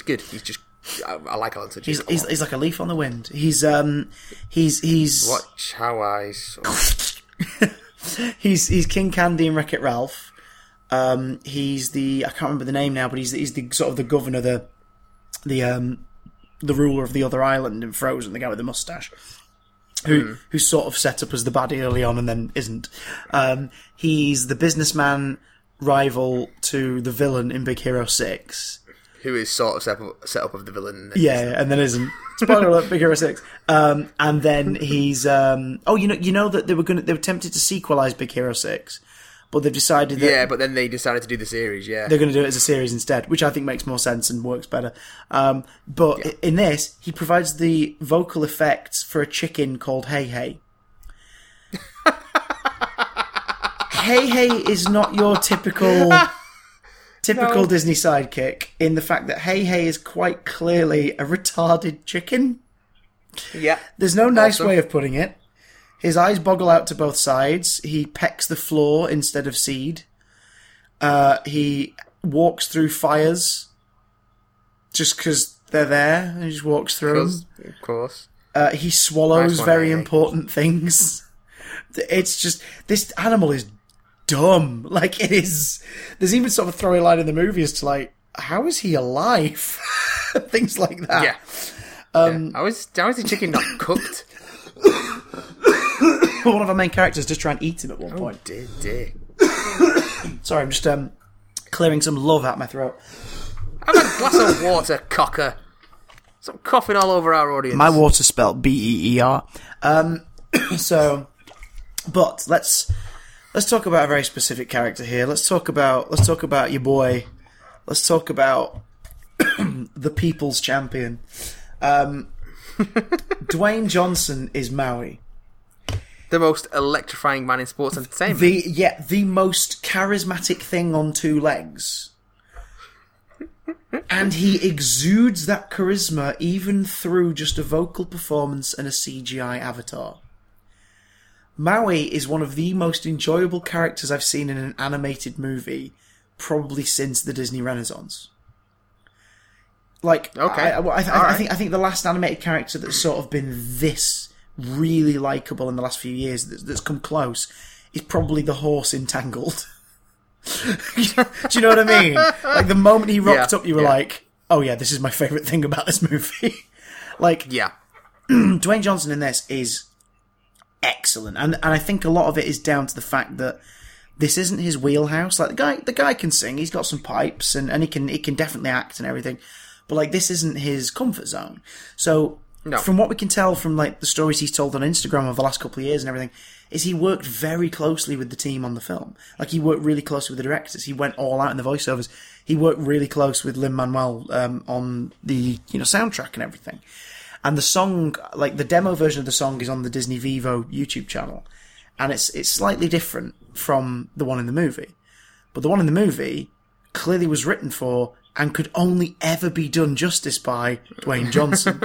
good. He's just I like Alan Tudyk. He's like a leaf on the wind. He's watch how I saw. he's King Candy in Wreck-It Ralph. He's I can't remember the name now, but he's the sort of the governor, the ruler of the other island in Frozen, the guy with the moustache, who's sort of set up as the baddie early on and then isn't. He's the businessman rival to the villain in Big Hero 6. Who is sort of set up of the villain. And then isn't. Spoiler alert, Big Hero 6. And then he's... you know that they were tempted to sequelize Big Hero 6, but they've decided that... Yeah, but then they decided to do the series, yeah. They're going to do it as a series instead, which I think makes more sense and works better. But in this, he provides the vocal effects for a chicken called Hey Hey. Hey Hey is not your typical Disney sidekick in the fact that Hey Hey is quite clearly a retarded chicken. Yeah. There's no nice way of putting it. His eyes boggle out to both sides. He pecks the floor instead of seed. He walks through fires just because they're there. He just walks through them. Of course. He swallows very important things. It's just... This animal is dumb. Like, it is... There's even sort of a throwaway line in the movie as to, like, how is he alive? Things like that. Yeah. How is the chicken not cooked? One of our main characters just try and eat him at one point. Oh, dear. Sorry, I'm just clearing some love out of my throat. Have a glass of water, cocker. I'm coughing all over our audience. My water spelled B-E-E-R. But let's talk about a very specific character here. Let's talk about your boy. Let's talk about the people's champion. Dwayne Johnson is Maui. The most electrifying man in sports entertainment. The most charismatic thing on two legs. And he exudes that charisma even through just a vocal performance and a CGI avatar. Maui is one of the most enjoyable characters I've seen in an animated movie, probably since the Disney Renaissance. Like, okay. I think the last animated character that's sort of been this... really likeable in the last few years that's come close is probably the horse in Tangled. Do you know what I mean? Like, the moment he rocked up, you were like, oh yeah, this is my favourite thing about this movie. Like, yeah, Dwayne Johnson in this is excellent, and I think a lot of it is down to the fact that this isn't his wheelhouse. Like, the guy can sing, he's got some pipes, and he can definitely act and everything, but like, this isn't his comfort zone. So no. From what we can tell from like the stories he's told on Instagram over the last couple of years and everything, is he worked very closely with the team on the film. Like, he worked really closely with the directors. He went all out in the voiceovers. He worked really close with Lin-Manuel on the soundtrack and everything. And the song, like the demo version of the song, is on the Disney Vivo YouTube channel, and it's slightly different from the one in the movie. But the one in the movie clearly was written for and could only ever be done justice by Dwayne Johnson.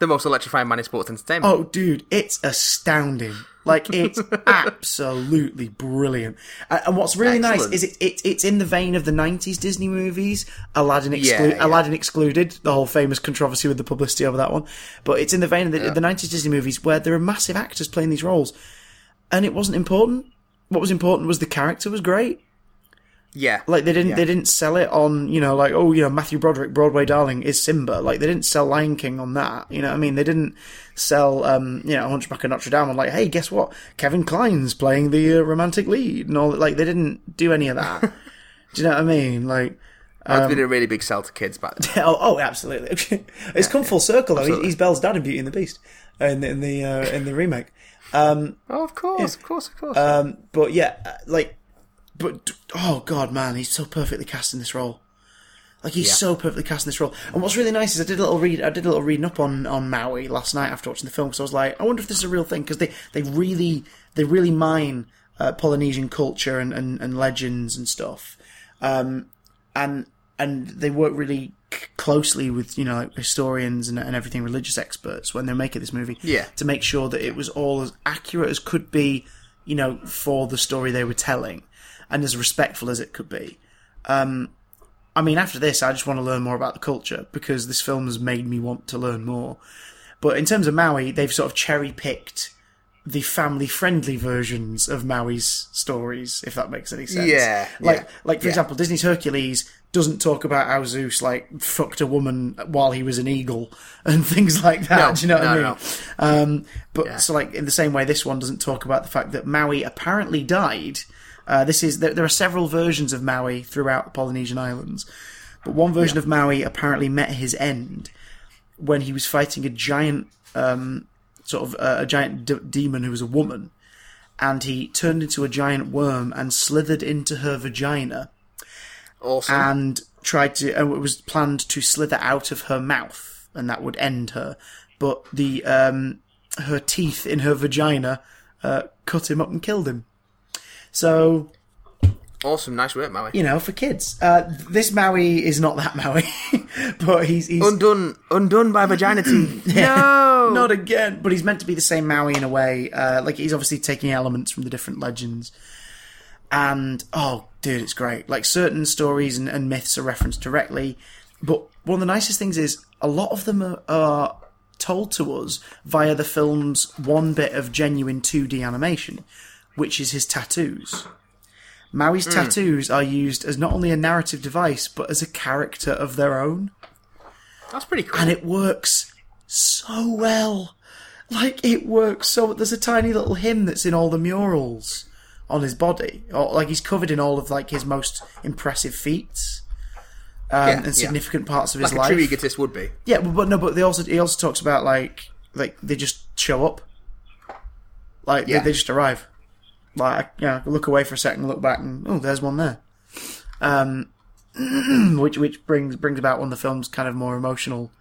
The most electrifying man in sports entertainment. Oh, dude, it's astounding. Like, it's absolutely brilliant. And what's really nice is it's in the vein of the 90s Disney movies, Aladdin excluded, the whole famous controversy with the publicity over that one. But it's in the vein of the 90s Disney movies where there are massive actors playing these roles. And it wasn't important. What was important was the character was great. Yeah. Like, they didn't sell it on, you know, like, oh, you know, Matthew Broderick, Broadway Darling, is Simba. Like, they didn't sell Lion King on that. You know what I mean? They didn't sell, you know, Hunchback of Notre Dame on, like, hey, guess what? Kevin Kline's playing the romantic lead and all that. Like, they didn't do any of that. Do you know what I mean? Like... they did a really big sell to kids back then. oh, absolutely. It's come full circle, though. Absolutely. He's Belle's dad in Beauty and the Beast in the remake. Of course. But, yeah, like... But, oh God, man, he's so perfectly cast in this role. Like, he's so perfectly cast in this role. And what's really nice is I did a little reading up on Maui last night after watching the film, because I was like, I wonder if this is a real thing, because they really mine Polynesian culture and legends and stuff. And they work really closely with, you know, like historians and everything, religious experts, when they're making this movie, to make sure that it was all as accurate as could be, you know, for the story they were telling. And as respectful as it could be. I mean, after this, I just want to learn more about the culture, because this film has made me want to learn more. But in terms of Maui, they've sort of cherry-picked the family-friendly versions of Maui's stories, if that makes any sense. Yeah. Like for example, Disney's Hercules doesn't talk about how Zeus, like, fucked a woman while he was an eagle and things like that. No, do you know what I mean? No. So, like, in the same way, this one doesn't talk about the fact that Maui apparently died... There are several versions of Maui throughout the Polynesian Islands, but one version of Maui apparently met his end when he was fighting a giant, demon who was a woman, and he turned into a giant worm and slithered into her vagina. Awesome. And it was planned to slither out of her mouth, and that would end her. But her teeth in her vagina cut him up and killed him. So... Awesome, nice work, Maui. You know, for kids. This Maui is not that Maui, but he's... Undone by vaginity. No! Not again. But he's meant to be the same Maui in a way. Like, he's obviously taking elements from the different legends. And, oh, dude, it's great. Like, certain stories and myths are referenced directly, but one of the nicest things is a lot of them are told to us via the film's one bit of genuine 2D animation, which is his tattoos. Maui's tattoos are used as not only a narrative device, but as a character of their own. That's pretty cool. And it works so well. Like, it works so... There's a tiny little hymn that's in all the murals on his body. Or, like, he's covered in all of, like, his most impressive feats and significant parts of his life. Like a true egotist would be. Yeah, but he also talks about, like they just show up. Like, they just arrive. Like, you know, look away for a second, look back, and oh, there's one there. Which brings about one of the film's kind of more emotional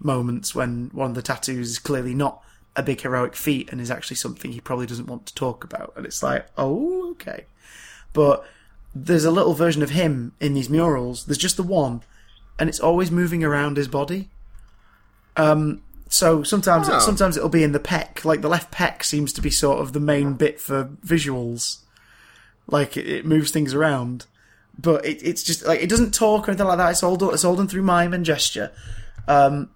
moments when one of the tattoos is clearly not a big heroic feat and is actually something he probably doesn't want to talk about. And it's like, oh, okay. But there's a little version of him in these murals. There's just the one, and it's always moving around his body. So sometimes it'll be in the pec. Like, the left pec seems to be sort of the main bit for visuals. Like, it moves things around. But it's just, like, it doesn't talk or anything like that. It's all done through mime and gesture. And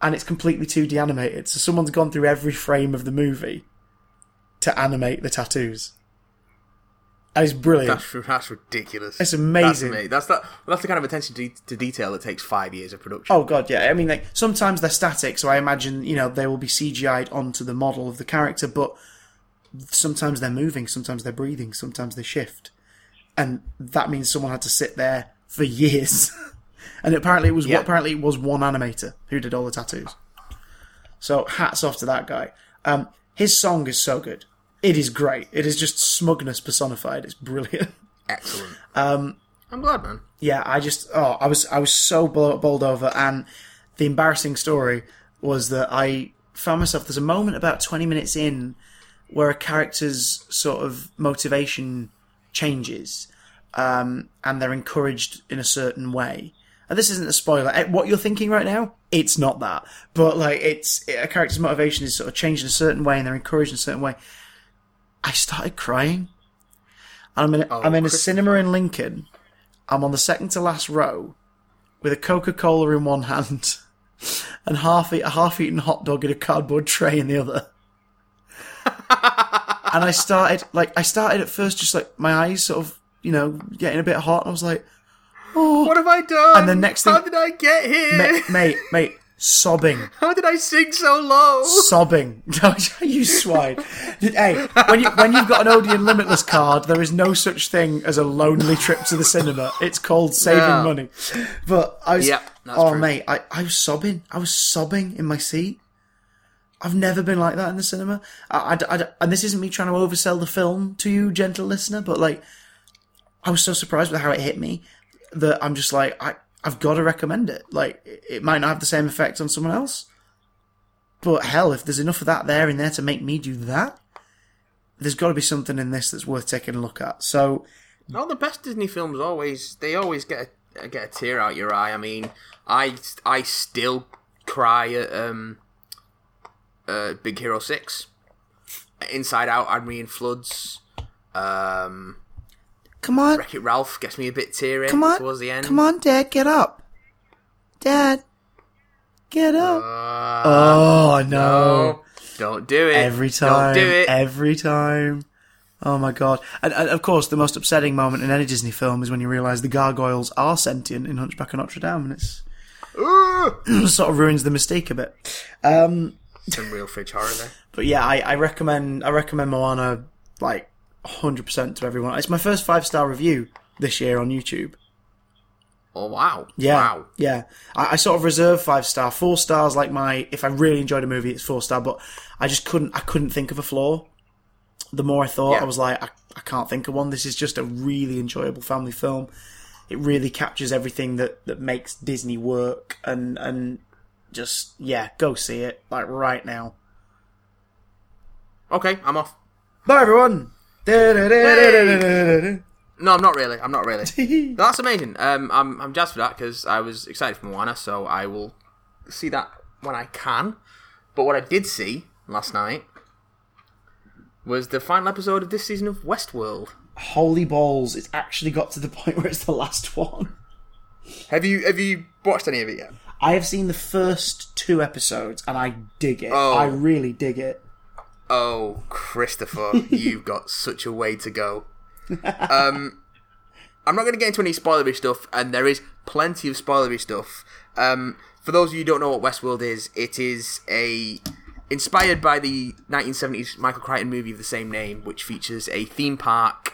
it's completely 2D animated. So someone's gone through every frame of the movie to animate the tattoos. And it's brilliant. That's ridiculous. It's amazing. That's the kind of attention to detail that takes 5 years of production. Oh, God, yeah. I mean, like, sometimes they're static, so I imagine, you know, they will be CGI'd onto the model of the character, but sometimes they're moving, sometimes they're breathing, sometimes they shift. And that means someone had to sit there for years. And apparently it was one animator who did all the tattoos. So hats off to that guy. His song is so good. It is great. It is just smugness personified. It's brilliant. Excellent. I'm glad, man. Yeah, I was so bowled over, and the embarrassing story was that I found myself, there's a moment about 20 minutes in where a character's sort of motivation changes, and they're encouraged in a certain way. And this isn't a spoiler. What you're thinking right now, it's not that. But, like, a character's motivation is sort of changed in a certain way and they're encouraged in a certain way. I started crying. And I'm in a cinema in Lincoln. I'm on the second to last row with a Coca-Cola in one hand and a half-eaten hot dog in a cardboard tray in the other. And I started at first just, like, my eyes sort of, you know, getting a bit hot. I was like, oh, what have I done? And the next thing, how did I get here? Mate, sobbing. How did I sing so low? Sobbing. You swine. Hey, when you've got an Odeon Limitless card, there is no such thing as a lonely trip to the cinema. It's called saving money. But I was, true. Mate, I was sobbing. I was sobbing in my seat. I've never been like that in the cinema. And this isn't me trying to oversell the film to you, gentle listener, but, like, I was so surprised with how it hit me that I'm just like, I've got to recommend it. Like, it might not have the same effect on someone else, but hell, if there's enough of that there in there to make me do that, there's got to be something in this that's worth taking a look at. So, not the best Disney films always get a tear out your eye. I mean, I still cry at Big Hero 6, Inside Out, I'm in floods. Come on. Wreck-It Ralph gets me a bit teary towards the end. Come on, Dad, get up. Dad, get up. No. Don't do it. Every time. Don't do it. Every time. Oh, my God. And, of course, the most upsetting moment in any Disney film is when you realise the gargoyles are sentient in Hunchback of Notre Dame, and it sort of ruins the mystique a bit. Some real fridge horror there. But, yeah, I recommend Moana, like, 100% to everyone. It's my first 5-star review this year on YouTube. Oh, wow. Yeah. Wow. Yeah. I sort of reserve 5-star. 4 stars, like, if I really enjoyed a movie, it's 4-star, but I just couldn't think of a flaw. The more I thought, I was like, I can't think of one. This is just a really enjoyable family film. It really captures everything that makes Disney work, and just, yeah, go see it, like, right now. Okay, I'm off. Bye, everyone! Hey. No, I'm not really. That's amazing. I'm jazzed for that because I was excited for Moana, so I will see that when I can. But what I did see last night was the final episode of this season of Westworld. Holy balls! It's actually got to the point where it's the last one. Have you watched any of it yet? I have seen the first 2 episodes, and I dig it. Oh. I really dig it. Oh, Christopher, you've got such a way to go. I'm not going to get into any spoilery stuff, and there is plenty of spoilery stuff. For those of you who don't know what Westworld is, it is inspired by the 1970s Michael Crichton movie of the same name, which features a theme park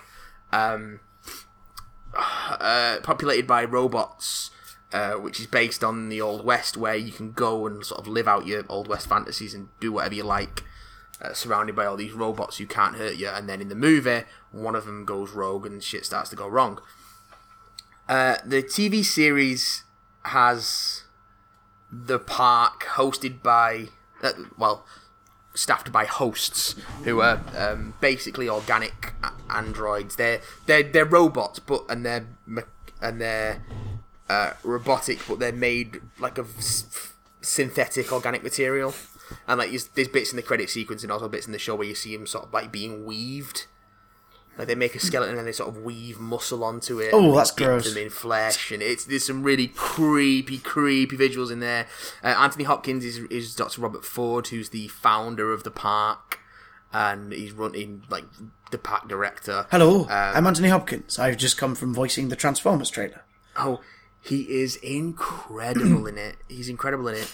populated by robots, which is based on the Old West, where you can go and sort of live out your Old West fantasies and do whatever you like. Surrounded by all these robots who can't hurt you, and then in the movie, one of them goes rogue and shit starts to go wrong. The TV series has the park hosted by, staffed by hosts who are basically organic androids. They're robots, and they're robotic, but they're made like of synthetic organic material. And, like, there's bits in the credit sequence and also bits in the show where you see them sort of, like, being weaved. Like, they make a skeleton and they sort of weave muscle onto it. Oh, that's gross. Dip them in flesh. And there's some really creepy visuals in there. Anthony Hopkins is Dr. Robert Ford, who's the founder of the park. And he's running, like, the park director. Hello, I'm Anthony Hopkins. I've just come from voicing the Transformers trailer. Oh, he is incredible in it. He's incredible in it.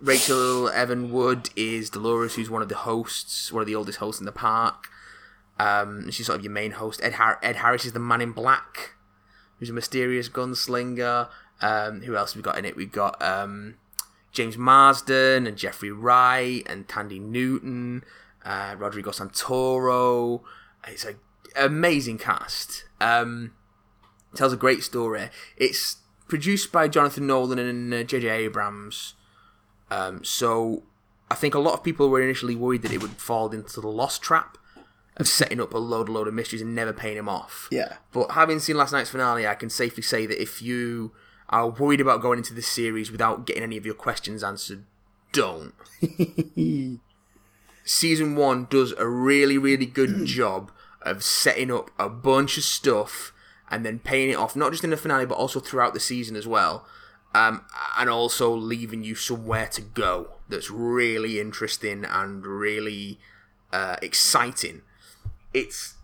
Rachel Evan Wood is Dolores, who's one of the hosts, one of the oldest hosts in the park. She's sort of your main host. Ed Harris is the Man in Black, who's a mysterious gunslinger. Who else have we got in it? We've got James Marsden and Jeffrey Wright and Tandy Newton, Rodrigo Santoro. It's an amazing cast. Tells a great story. It's produced by Jonathan Nolan and J.J. Abrams. So I think a lot of people were initially worried that it would fall into the Lost trap, of setting up a load of mysteries and never paying him off. Yeah. But having seen last night's finale, I can safely say that if you are worried about going into this series without getting any of your questions answered, don't. Season 1 does a really, really good job of setting up a bunch of stuff and then paying it off, not just in the finale, but also throughout the season as well. And also leaving you somewhere to go that's really interesting and really exciting. It's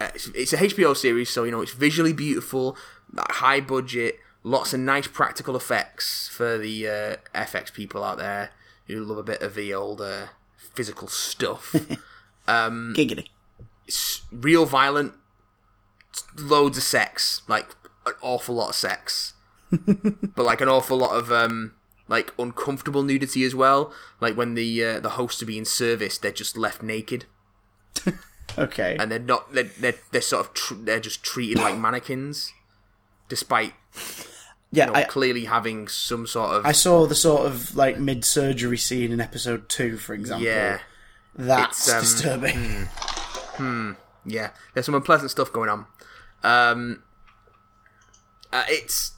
a HBO series, so you know it's visually beautiful, high budget, lots of nice practical effects for the FX people out there who love a bit of the old physical stuff. Giggity. It's real violent, loads of sex, like an awful lot of sex. But like an awful lot of like uncomfortable nudity as well. Like when the hosts are being serviced, they're just left naked. Okay. And they're just treated like mannequins, despite clearly having some sort of. I saw the sort of like mid-surgery scene in episode 2, for example. Yeah, that's disturbing. Yeah, there's some unpleasant stuff going on. It's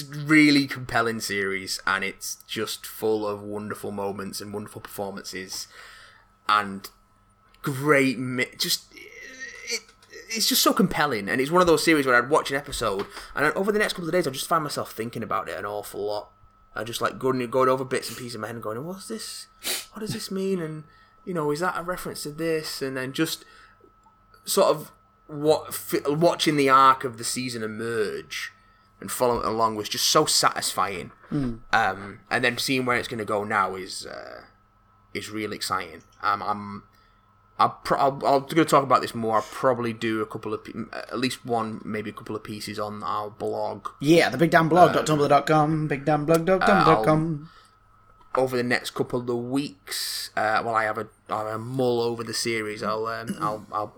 a really compelling series, and it's just full of wonderful moments and wonderful performances, and great. It's just so compelling, and it's one of those series where I'd watch an episode, and over the next couple of days, I just find myself thinking about it an awful lot. I just like going over bits and pieces in my head and going, "What's this? What does this mean?" And you know, is that a reference to this? And then just sort of watching the arc of the season emerge and following along was just so satisfying. And then seeing where it's going to go now is really exciting. I'm going to talk about this more. I'll probably do at least a couple of pieces on our blog. Yeah, the bigdamnblog.tumblr.com, bigdamnblog.tumblr.com. Over the next couple of weeks, while I have a mull over the series, I'll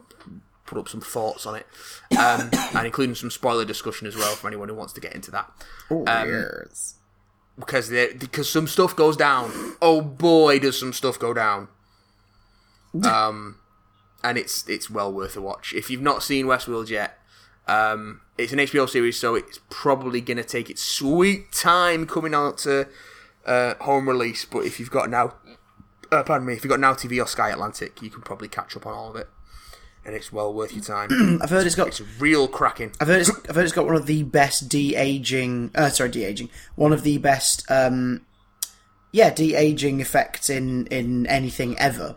put up some thoughts on it, and including some spoiler discussion as well for anyone who wants to get into that. Oh, yes. Because some stuff goes down. Oh boy, does some stuff go down. And it's well worth a watch. If you've not seen Westworld yet, it's an HBO series, so it's probably going to take its sweet time coming out to home release. But if you've got Now TV or Sky Atlantic, you can probably catch up on all of it. And it's well worth your time. It's real cracking. I've heard it's got one of the best de-aging effects in anything ever.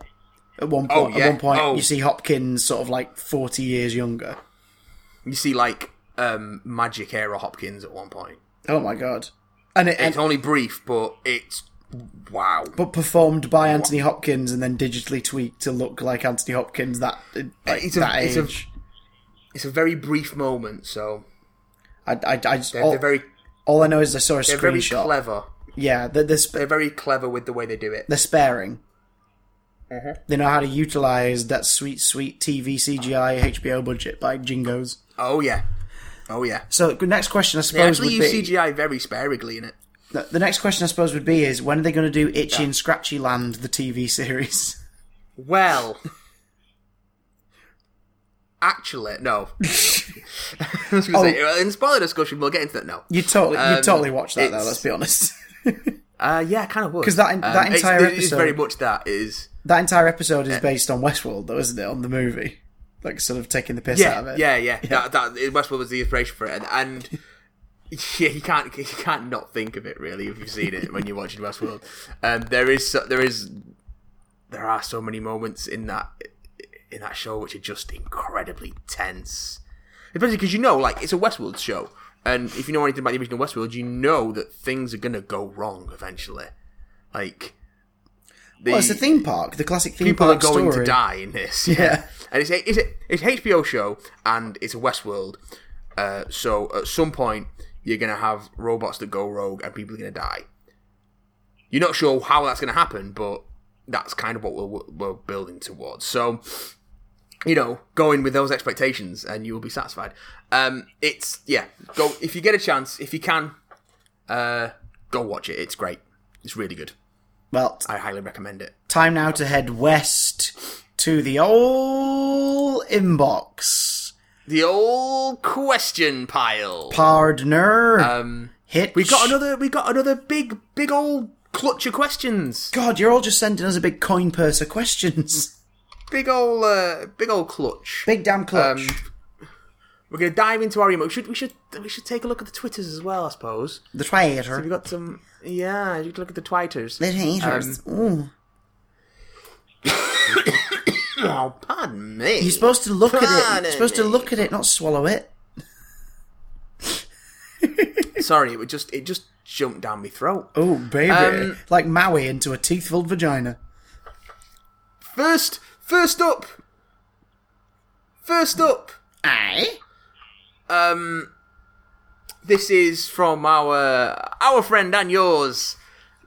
At one point, you see Hopkins sort of like 40 years younger. You see like magic era Hopkins at one point. Oh my god! And it's only brief, but it's. Wow. But performed by Anthony Hopkins and then digitally tweaked to look like Anthony Hopkins age. It's a very brief moment, so... All I know is I saw a screenshot. They're very clever. Yeah. They're very clever with the way they do it. They're sparing. Uh-huh. They know how to utilise that sweet, sweet TV, CGI, HBO budget by Jingos. Oh, yeah. So, next question, I suppose, would be... They actually use CGI very sparingly in it. The next question, I suppose, would be is, when are they going to do Itchy and Scratchy Land, the TV series? Well. Actually, no. I was going to say, in spoiler discussion, we'll get into that now. You'd totally watch that, though, let's be honest. Yeah, I kind of would. Because that entire episode... It's very much that, is... That entire episode is based on Westworld, though, isn't it? On the movie. Like, sort of taking the piss out of it. Yeah. Westworld was the inspiration for it, and... Yeah, you can't not think of it really if you've seen it when you're watching Westworld. There are so many moments in that show which are just incredibly tense. Especially because like it's a Westworld show, and if you know anything about the original Westworld, you know that things are gonna go wrong eventually. Like, it's a theme park, the classic theme park story. People are going to die in this. Yeah, and it's an HBO show and it's a Westworld. So at some point, you're going to have robots that go rogue and people are going to die. You're not sure how that's going to happen, but that's kind of what we're building towards. So, go in with those expectations and you'll be satisfied. Go if you get a chance, if you can, go watch it. It's great. It's really good. Well, I highly recommend it. Time now to head west to the old... inbox. The old question pile. Pardner. Hitch. We got another big old clutch of questions. God, you're all just sending us a big coin purse of questions. Big old clutch. Big damn clutch. We're gonna dive into our email. We should take a look at the Twitters as well, I suppose. The Twitter. So we got some. Yeah, you can look at the Twitters. The Twitters. Oh, pardon me. You're supposed to look at it. You're supposed to look at it, not swallow it. Sorry, it just jumped down my throat. Oh, baby, like Maui into a teeth-filled vagina. First up. Aye. This is from our friend and yours,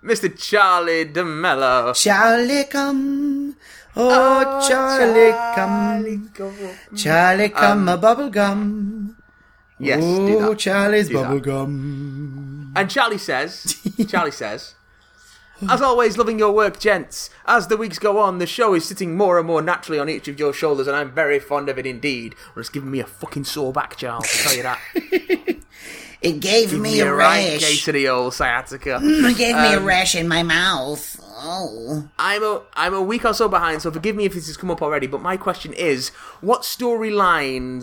Mr. Charlie DeMello. Charlie come, oh Charlie, come, Charlie come a bubble gum. Yes, oh, do that. Charlie's bubble gum. And Charlie says, as always, loving your work, gents. As the weeks go on, the show is sitting more and more naturally on each of your shoulders, and I'm very fond of it indeed. Or it's giving me a fucking sore back, Charles, I'll tell you that. It gave me a rash. Case of the old sciatica. It gave me a rash in my mouth. Oh. I'm a week or so behind, so forgive me if this has come up already, but my question is, what storyline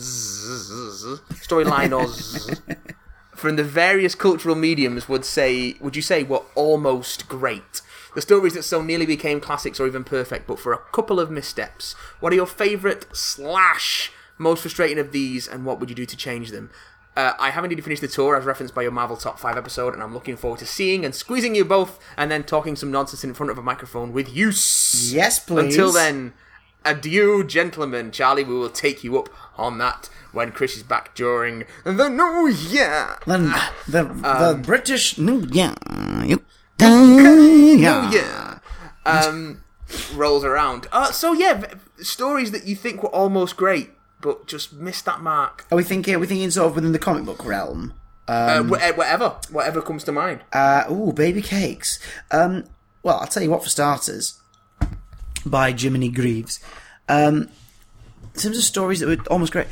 from the various cultural mediums would you say were almost great? The stories that so nearly became classics or even perfect, but for a couple of missteps. What are your favourite / most frustrating of these, and what would you do to change them? I haven't even finished the tour as referenced by your Marvel Top 5 episode, and I'm looking forward to seeing and squeezing you both and then talking some nonsense in front of a microphone with you. Yes, please. Until then, adieu, gentlemen. Charlie, we will take you up on that when Chris is back during the New Year. The British New Year. New Year. Rolls around. Stories that you think were almost great, but just missed that mark. Are we thinking sort of within the comic book realm? Whatever comes to mind. Baby cakes. Well, I'll tell you what, for starters, by Jiminy Greaves. In terms of stories that were almost great,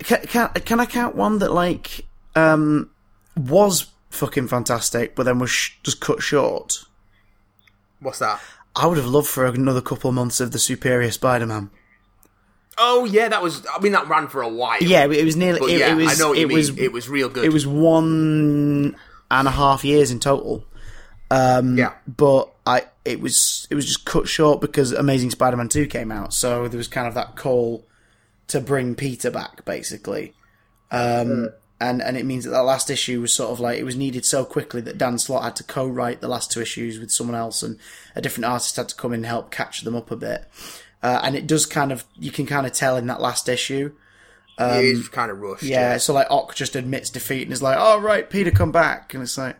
can I count one that, like, was fucking fantastic, but then was just cut short? What's that? I would have loved for another couple of months of the Superior Spider-Man. Oh yeah, that was. I mean, that ran for a while. Yeah, it was nearly. But it was. I know what you mean. It was real good. It was 1.5 years in total. Yeah, but it was just cut short because Amazing Spider-Man 2 came out, so there was kind of that call to bring Peter back, basically. And it means that last issue was sort of like, it was needed so quickly that Dan Slott had to co-write the last two issues with someone else, and a different artist had to come in and help catch them up a bit. And it does kind of, you can kind of tell in that last issue. It is kind of rushed. Yeah, so like Ock just admits defeat and is like, "Oh right, Peter, come back," and it's like,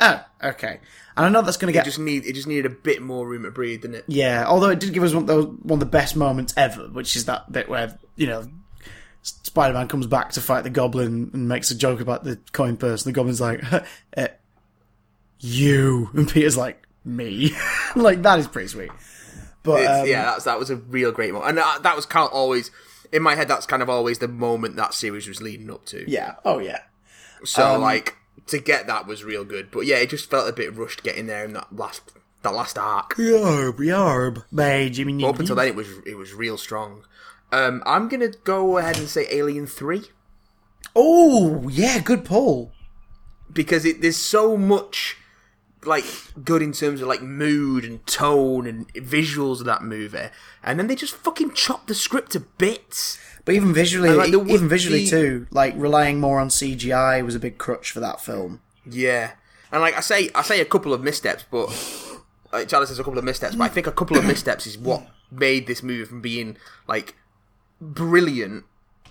"Oh, okay." And I know that's going to get... It just needed a bit more room to breathe, didn't it? Yeah, although it did give us one of the best moments ever, which is that bit where, you know, Spider-Man comes back to fight the Goblin and makes a joke about the coin purse, and the Goblin's like, "You," and Peter's like, "Me." Like, that is pretty sweet. But yeah, that was a real great moment. And that was kind of always, in my head, that's kind of always the moment that series was leading up to. Yeah, oh yeah. So, like, to get that was real good. But yeah, it just felt a bit rushed getting there in that last arc. Yarb. By Jiminy. Up until then, it was real strong. I'm going to go ahead and say Alien 3. Oh, yeah, good pull. Because there's so much... like good in terms of like mood and tone and visuals of that movie, and then they just fucking chopped the script to bits. But even visually, and, like, too, like relying more on CGI was a big crutch for that film. Yeah, and like I say a couple of missteps, but like Charlie says a couple of missteps, but I think a couple of missteps is what made this movie from being like brilliant,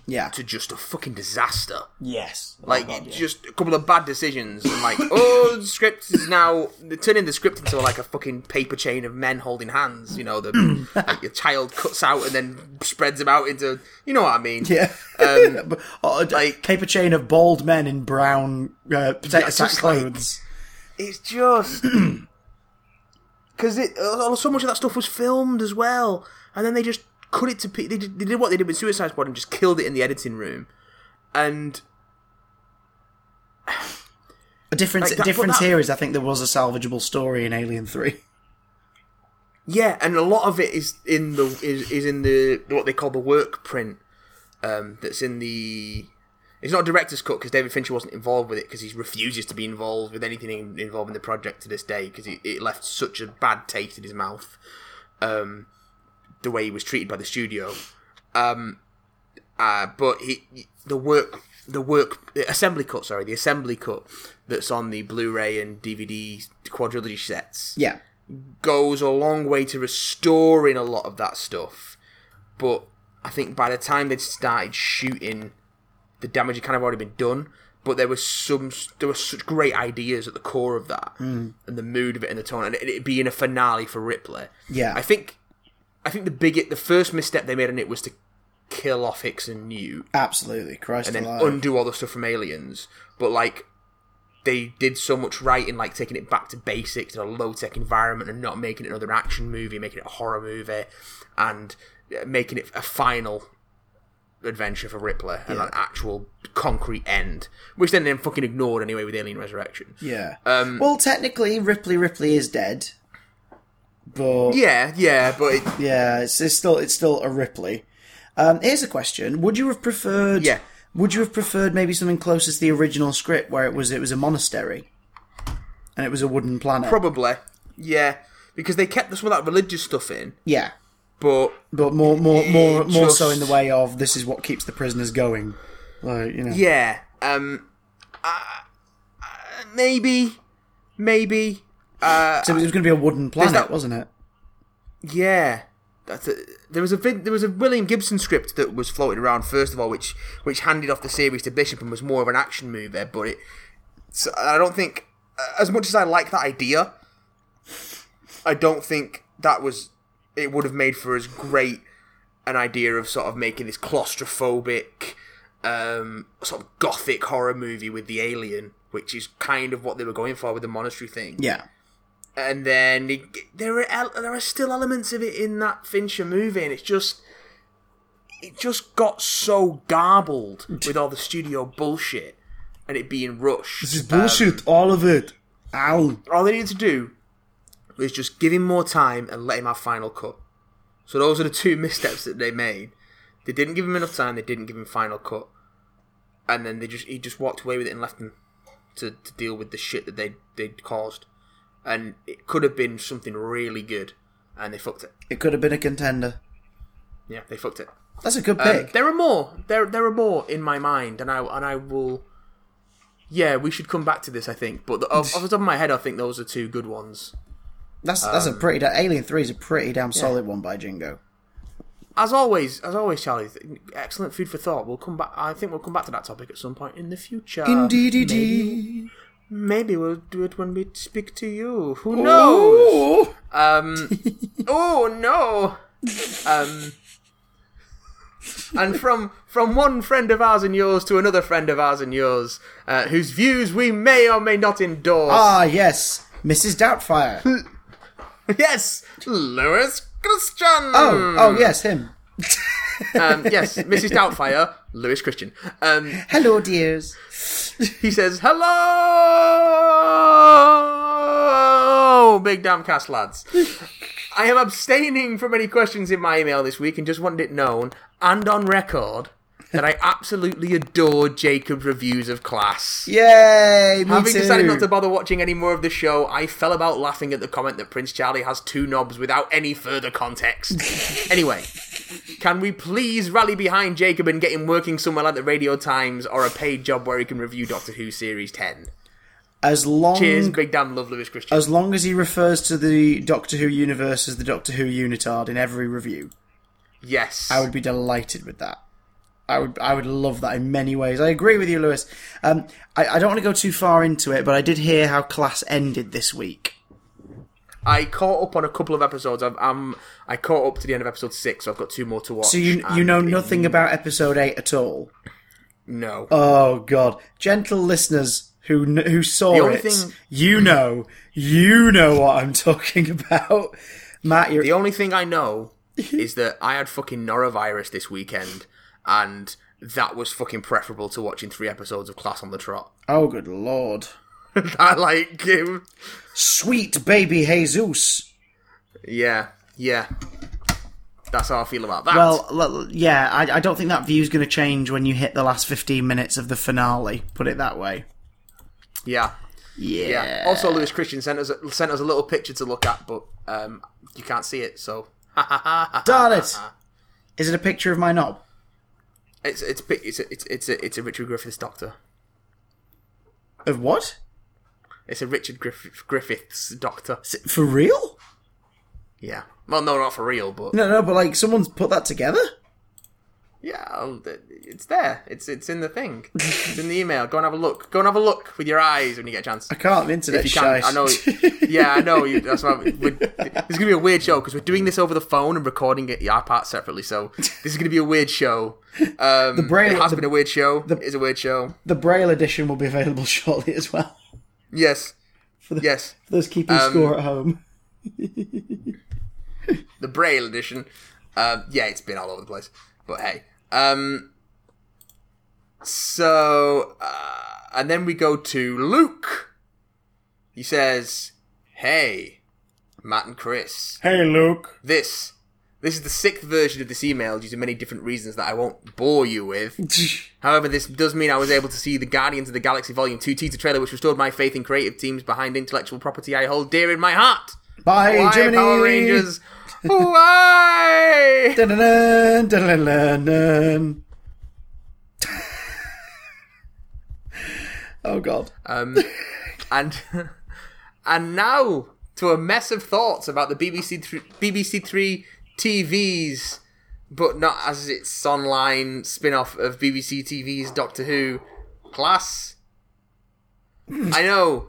yeah, to just a fucking disaster. Yes. Like, God, yeah. Just a couple of bad decisions. And like, the script is now... They're turning the script into like a fucking paper chain of men holding hands. You know, like a child cuts out and then spreads them out into... You know what I mean? Yeah. Like paper chain of bald men in brown potato sack clothes. Like, it's just... Because so much of that stuff was filmed as well. And then they just cut it to pieces. They did what they did with Suicide Squad and just killed it in the editing room. And the difference, like, here is I think there was a salvageable story in Alien 3. Yeah, and a lot of it is in the is in the what they call the work print. That's in the. It's not a director's cut because David Fincher wasn't involved with it because he refuses to be involved with anything involving the project to this day because it left such a bad taste in his mouth, the way he was treated by the studio. But the assembly cut that's on the Blu-ray and DVD quadrilogy sets, yeah, goes a long way to restoring a lot of that stuff. But I think by the time they'd started shooting, the damage had kind of already been done, but there were such great ideas at the core of that, and the mood of it and the tone, and it being a finale for Ripley. Yeah, I think the first misstep they made on it was to kill off Hicks and Newt, absolutely, Christ and then alive. Undo all the stuff from Aliens. But like, they did so much right in like taking it back to basics in a low tech environment and not making it another action movie, making it a horror movie, and making it a final adventure for Ripley and an actual concrete end, which then fucking ignored anyway with Alien Resurrection. Yeah. Well, technically, Ripley is dead, but it's still a Ripley. Here's a question: Would you have preferred maybe something closer to the original script, where it was a monastery and it was a wooden planet? Probably. Yeah, because they kept some of that religious stuff in. Yeah. But more so in the way of this is what keeps the prisoners going, like, you know. Yeah, so it was going to be a wooden planet, wasn't it? Yeah, there was a William Gibson script that was floating around first of all, which handed off the series to Bishop and was more of an action movie. But I don't think, as much as I like that idea, I don't think that was. It would have made for as great an idea of sort of making this claustrophobic, sort of gothic horror movie with the alien, which is kind of what they were going for with the monastery thing. Yeah. And then there are still elements of it in that Fincher movie, and it just got so garbled with all the studio bullshit and it being rushed. This is bullshit, all of it. Ow. All they needed to do was just give him more time and let him have final cut. So those are the two missteps that they made. They didn't give him enough time, they didn't give him final cut. And then he just walked away with it and left them to deal with the shit that they'd caused. And it could have been something really good, and they fucked it. It could have been a contender. Yeah, they fucked it. That's a good pick. There are more. There are more in my mind, and I will... Yeah, we should come back to this, I think. But off the top of my head, I think those are two good ones. That's a pretty... Alien 3 is a pretty damn solid one by Jingo. As always, Charlie, excellent food for thought. We'll come back... I think we'll come back to that topic at some point in the future. Indeed. Maybe we'll do it when we speak to you. Who knows? Oh, no! And from one friend of ours and yours to another friend of ours and yours, whose views we may or may not endorse. Ah, yes. Mrs. Doubtfire. Yes, Lewis Christian. Oh, yes, him. Yes, Mrs. Doubtfire, Lewis Christian. Hello, dears. He says, hello, big damn cast lads. I am abstaining from any questions in my email this week and just wanted it known and on record that I absolutely adore Jacob's reviews of Class. Yay, me Having too. Decided not to bother watching any more of the show, I fell about laughing at the comment that Prince Charlie has two knobs without any further context. Anyway, can we please rally behind Jacob and get him working somewhere like the Radio Times or a paid job where he can review Doctor Who Series 10? Cheers, big damn love, Lewis Christian. As long as he refers to the Doctor Who universe as the Doctor Who unitard in every review. Yes. I would be delighted with that. I would love that in many ways. I agree with you, Lewis. I don't want to go too far into it, but I did hear how Class ended this week. I caught up on a couple of episodes. I caught up to the end of episode 6, so I've got two more to watch. So you know nothing about episode 8 at all? No. Oh, God. Gentle listeners who saw it, you know what I'm talking about. Matt, the only thing I know is that I had fucking norovirus this weekend, and that was fucking preferable to watching 3 episodes of Class on the Trot. Oh, good lord. I like him. Sweet baby Jesus. Yeah, yeah. That's how I feel about that. Well, yeah, I don't think that view's going to change when you hit the last 15 minutes of the finale, put it that way. Yeah. Also, Lewis Christian sent us a little picture to look at, but you can't see it, so... Darn it! Is it a picture of my knob? It's a Richard Griffiths doctor. Of what? It's a Richard Griffiths doctor. Is it for real? Yeah. Well, no, not for real, but... No, but, like, someone's put that together? Yeah, it's there. It's in the thing. It's in the email. Go and have a look. Go and have a look with your eyes when you get a chance. I can't. The internet's shite. I know. Yeah, I know. That's why it's going to be a weird show, because we're doing this over the phone and recording it our part separately, so this is going to be a weird show. The Braille, it has been a weird show. It is a weird show. The Braille edition will be available shortly as well. Yes. For those keeping score at home. The Braille edition. Yeah, it's been all over the place. But hey. And then we go to Luke. He says, "Hey, Matt and Chris." Hey, Luke. This is the 6th version of this email due to many different reasons that I won't bore you with. However, this does mean I was able to see the Guardians of the Galaxy Vol. 2 teaser trailer, which restored my faith in creative teams behind intellectual property I hold dear in my heart. Bye, Jiminy. Power Rangers. Why? Dun-dun-dun, dun-dun-dun-dun. Oh God. And now to a mess of thoughts about the BBC Three TV's, but not as its online spin-off of BBC TV's Doctor Who, Class. I know.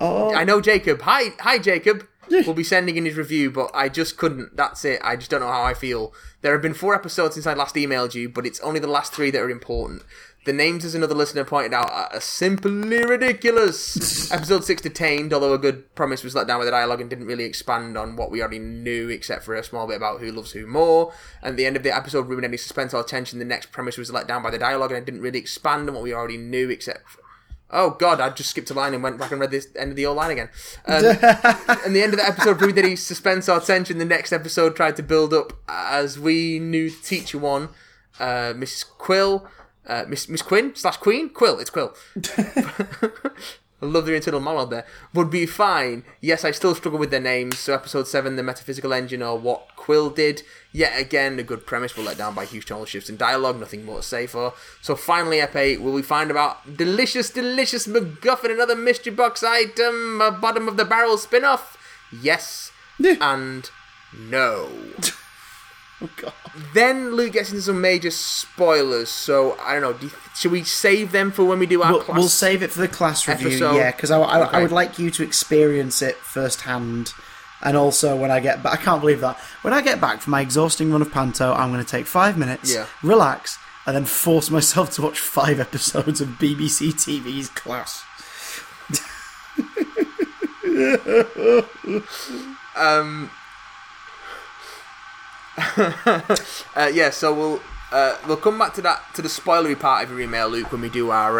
Oh. I know, Jacob. Hi, Jacob. We'll be sending in his review, but I just couldn't. That's it. I just don't know how I feel. There have been 4 episodes since I last emailed you, but it's only the last 3 that are important. The names, as another listener pointed out, are simply ridiculous. Episode 6 detained, although a good premise was let down by the dialogue and didn't really expand on what we already knew, except for a small bit about who loves who more. And at the end of the episode, ruined any suspense or tension. The next premise was let down by the dialogue and it didn't really expand on what we already knew, except for... Oh, God, I just skipped a line and went back and read this end of the old line again. And the end of the episode ruined any suspense or tension. The next episode tried to build up as we knew the teacher one, Mrs. Quill, Miss Quinn / Queen? Quill, it's Quill. I love their internal monologue there. Would be fine. Yes, I still struggle with their names. So episode 7, the metaphysical engine, or what Quill did. Yet again, a good premise was let down by huge tonal shifts in dialogue. Nothing more to say for. So finally, Ep8, will we find about delicious MacGuffin, another mystery box item, a bottom of the barrel spin-off? Yes and no. Oh, God. Then Luke gets into some major spoilers, so I don't know. Should we save them for when we do our class? We'll save it for the class episode review, yeah, because I would like you to experience it firsthand. And also, when I get back, I can't believe that. When I get back from my exhausting run of Panto, I'm going to take 5 minutes, relax, and then force myself to watch 5 episodes of BBC TV's Class. So we'll come back to that, to the spoilery part of your email, Luke, when we do our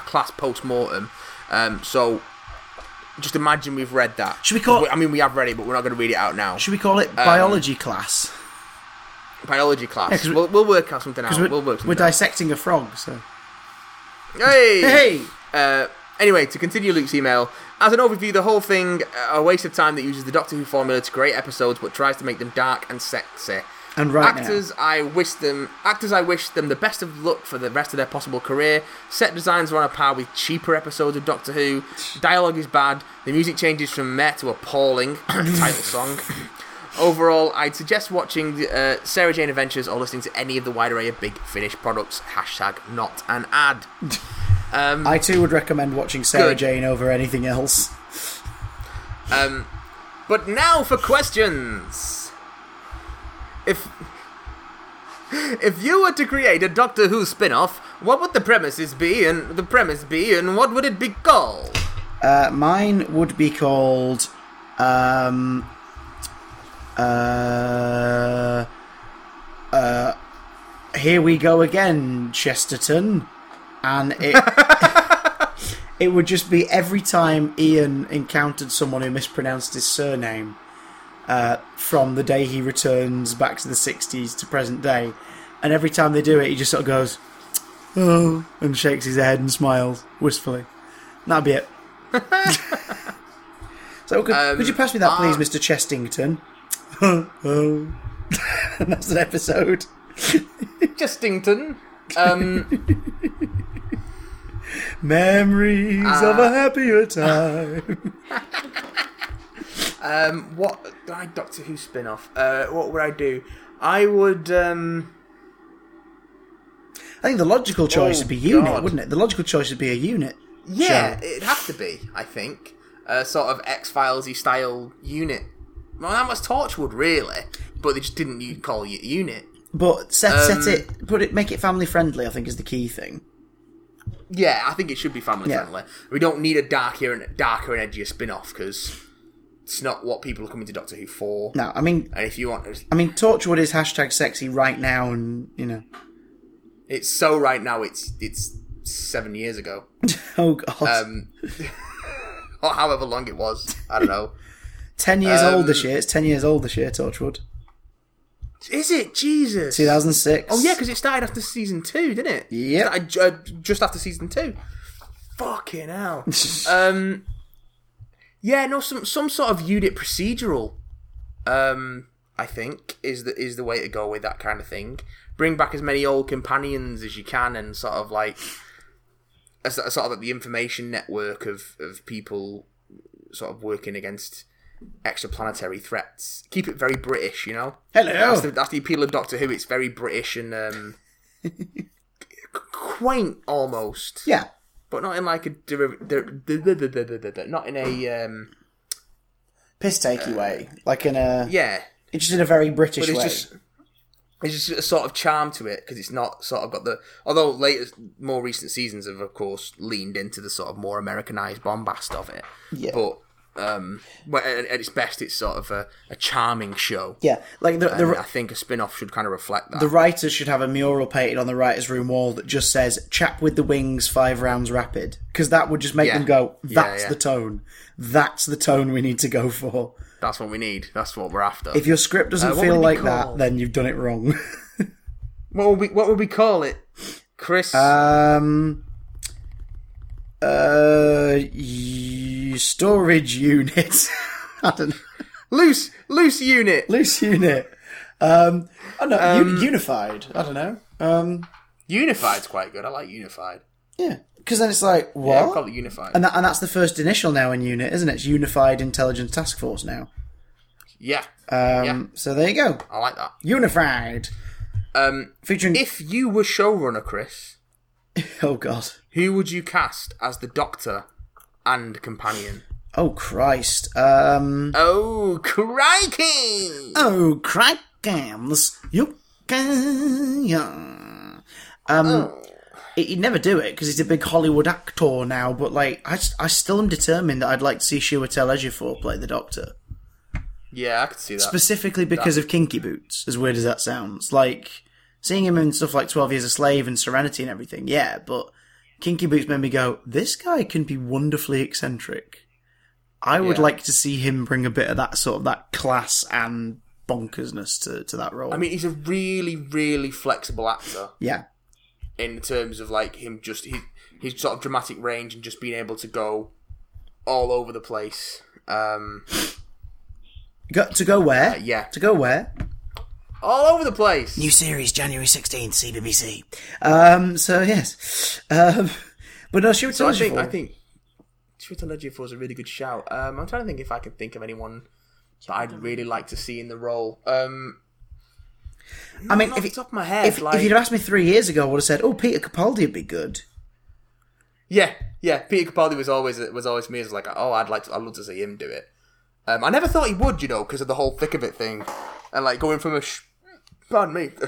class post-mortem. So just imagine we've read that. Should we call? I mean, we have read it, but we're not going to read it out now. Should we call it biology class? Biology class. Yeah, we'll work out something out. We're dissecting a frog, so. Hey. Anyway, to continue Luke's email, as an overview, the whole thing, a waste of time that uses the Doctor Who formula to create episodes but tries to make them dark and sexy. And right actors, now. I wish them the best of luck for the rest of their possible career. Set designs are on a par with cheaper episodes of Doctor Who. Dialogue is bad. The music changes from meh to appalling. Title song. Overall, I'd suggest watching the Sarah Jane Adventures or listening to any of the wide array of Big Finish products. #NotAnAd. I too would recommend watching Sarah Jane over anything else. But now for questions. If you were to create a Doctor Who spin-off, what would the premise be, and what would it be called? Mine would be called Here we go again, Chesterton. And it it would just be every time Ian encountered someone who mispronounced his surname from the day he returns back to the 60s to present day. And every time they do it, he just sort of goes, oh, and shakes his head and smiles wistfully. And that'd be it. So could you pass me that, please, Mr. Chestington? And that's an episode. Chestington. Memories of a happier time. What Doctor Who spin-off? What would I do? I would. I think the logical choice would be unit, wouldn't it? The logical choice would be a unit. Yeah, it'd have to be. I think sort of X-Filesy style unit. Well, that was Torchwood, really, but they just didn't call it unit. But make it family friendly, I think, is the key thing. Yeah, I think it should be family friendly. We don't need a darker and edgier spin-off because it's not what people are coming to Doctor Who for. No, I mean, and if you want, Torchwood is #sexy right now, and you know, it's so right now. It's 7 years ago. Oh God. Or however long it was, I don't know. 10 years old this year. It's 10 years old this year. Torchwood. Is it? Jesus. 2006. Oh, yeah, because it started after season 2, didn't it? Yeah. Just after season 2. Fucking hell. Yeah, no, some sort of unit procedural, I think, is the way to go with that kind of thing. Bring back as many old companions as you can and sort of like sort of like the information network of people sort of working against extraplanetary threats. Keep it very British, you know? Hello! That's the appeal of Doctor Who. It's very British and quaint, almost. Yeah. But not in like a... not in a... piss-takey way. Like in a... Yeah. It's just in a very British way. It's just a sort of charm to it, because it's not sort of got the... Although more recent seasons have, of course, leaned into the sort of more Americanized bombast of it. Yeah. But... at its best, it's sort of a charming show. Yeah, like I think a spin-off should kind of reflect that. The writers should have a mural painted on the writers' room wall that just says "Chap with the wings, 5 rounds rapid," because that would just make them go. That's the tone. That's the tone we need to go for. That's what we need. That's what we're after. If your script doesn't feel like that, then you've done it wrong. What would we call it, Chris? Storage unit. I don't know. Loose unit. Loose unit. Unified. I don't know. Unified's quite good. I like unified. Yeah, because then it's like what? Yeah, I'll call it unified. And that's the first initial now in unit, isn't it? It's Unified Intelligence Task Force now. Yeah. So there you go. I like that. Unified. Featuring. If you were showrunner, Chris. Oh God. Who would you cast as the Doctor and companion? Oh Christ! Oh crikey! Oh crikams! You can. He'd never do it because he's a big Hollywood actor now. But like, I still am determined that I'd like to see Chiwetel Ejiofor play the Doctor. Yeah, I could see that. Specifically because of Kinky Boots. As weird as that sounds, like seeing him in stuff like 12 Years a Slave and Serenity and everything. Yeah, but. Kinky Boots made me go, this guy can be wonderfully eccentric. I would like to see him bring a bit of that sort of that class and bonkersness to that role. I mean, he's a really, really flexible actor. Yeah. In terms of like him just, his sort of dramatic range and just being able to go all over the place. To go where? Yeah. To go where? All over the place. New series, January 16th, CBBC. So, yes. But no, Chiwetel Ejiofor. I think Chiwetel Ejiofor is a really good shout. I'm trying to think if I can think of anyone that I'd really like to see in the role. I mean, off the top of my head. If you'd asked me 3 years ago, I would have said, oh, Peter Capaldi would be good. Yeah. Peter Capaldi was always me. It was like, oh, I'd love to see him do it. I never thought he would, you know, because of the whole thick of it thing. And like going from a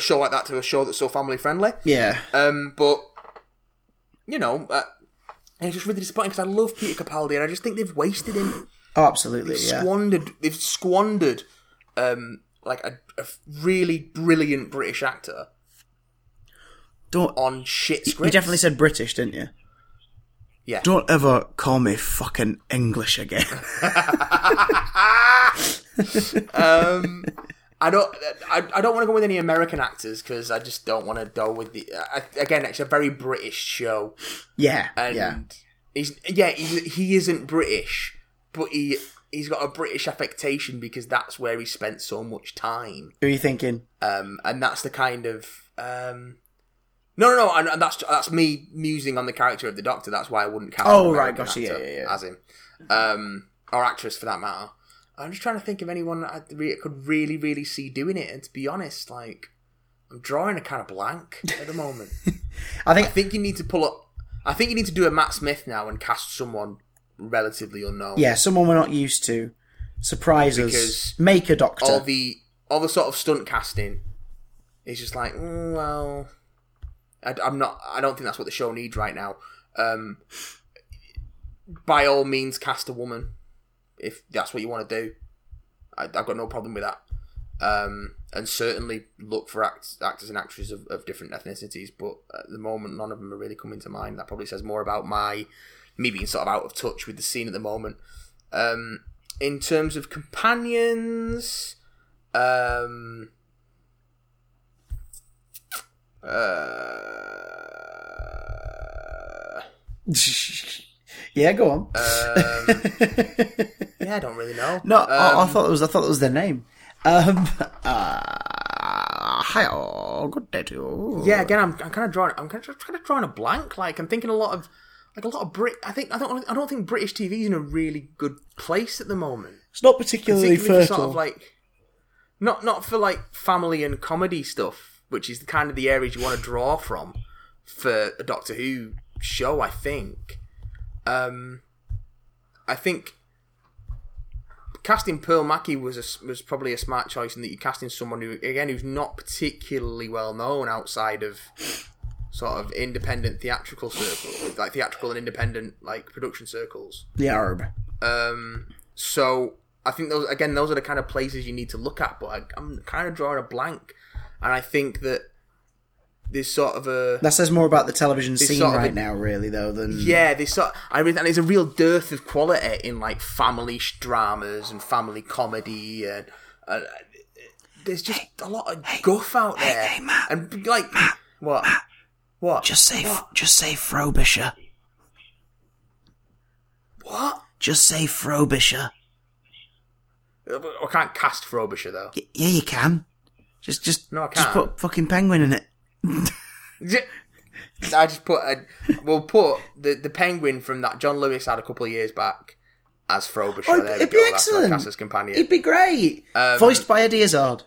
show like that to a show that's so family friendly. Yeah. But you know, it's just really disappointing because I love Peter Capaldi and I just think they've wasted him. Oh, absolutely. They've squandered like a really brilliant British actor on shit scripts. You definitely said British, didn't you? Yeah. Don't ever call me fucking English again. I don't want to go with any American actors because I just don't want to go with the. Again, it's a very British show. Yeah, and yeah. He isn't British, but he's got a British affectation because that's where he spent so much time. Who are you thinking? And that's the kind of. No, and that's me musing on the character of the Doctor. That's why I wouldn't count. Oh right, gotcha, yeah. As him, or actress for that matter. I'm just trying to think of anyone I could really, really see doing it. And to be honest, like, I'm drawing a kind of blank at the moment. I think you need to pull up. I think you need to do a Matt Smith now and cast someone relatively unknown. Yeah, someone we're not used to. Surprise us. Make a Doctor. All the sort of stunt casting is just like, well, I'm not. I don't think that's what the show needs right now. By all means, cast a woman. If that's what you want to do, I've got no problem with that. And certainly look for actors and actresses of different ethnicities, but at the moment, none of them are really coming to mind. That probably says more about me being sort of out of touch with the scene at the moment. In terms of companions, yeah, go on. Yeah, I don't really know. No, I thought it was their name. Hi, good day to you. Yeah, again, I'm kind of drawing a blank. Like, I'm thinking a lot of I don't think British TV is in a really good place at the moment. It's not particularly fertile. Sort of like, not for like family and comedy stuff, which is the kind of the areas you want to draw from for a Doctor Who show, I think. I think casting Pearl Mackie was probably a smart choice in that you're casting someone who's not particularly well known outside of sort of independent theatrical circles, like theatrical and independent like production circles. Yeah. So I think those are the kind of places you need to look at. But I'm kind of drawing a blank, and I think that. This sort of a... That says more about the television scene right now, really, though, than... Yeah, and there's a real dearth of quality in, like, family dramas and family comedy, and... there's just a lot of guff out there. Hey, Matt. And, like... Matt, what? Matt, what? Just say Frobisher. What? Just say Frobisher. I can't cast Frobisher, though. Yeah, you can. Just... No, I can't. Just put fucking Penguin in it. I just put we'll put the Penguin from that John Lewis had a couple of years back as Frobisher. Oh, it'd be excellent. That's his companion. It'd be great. Voiced by Eddie Izzard.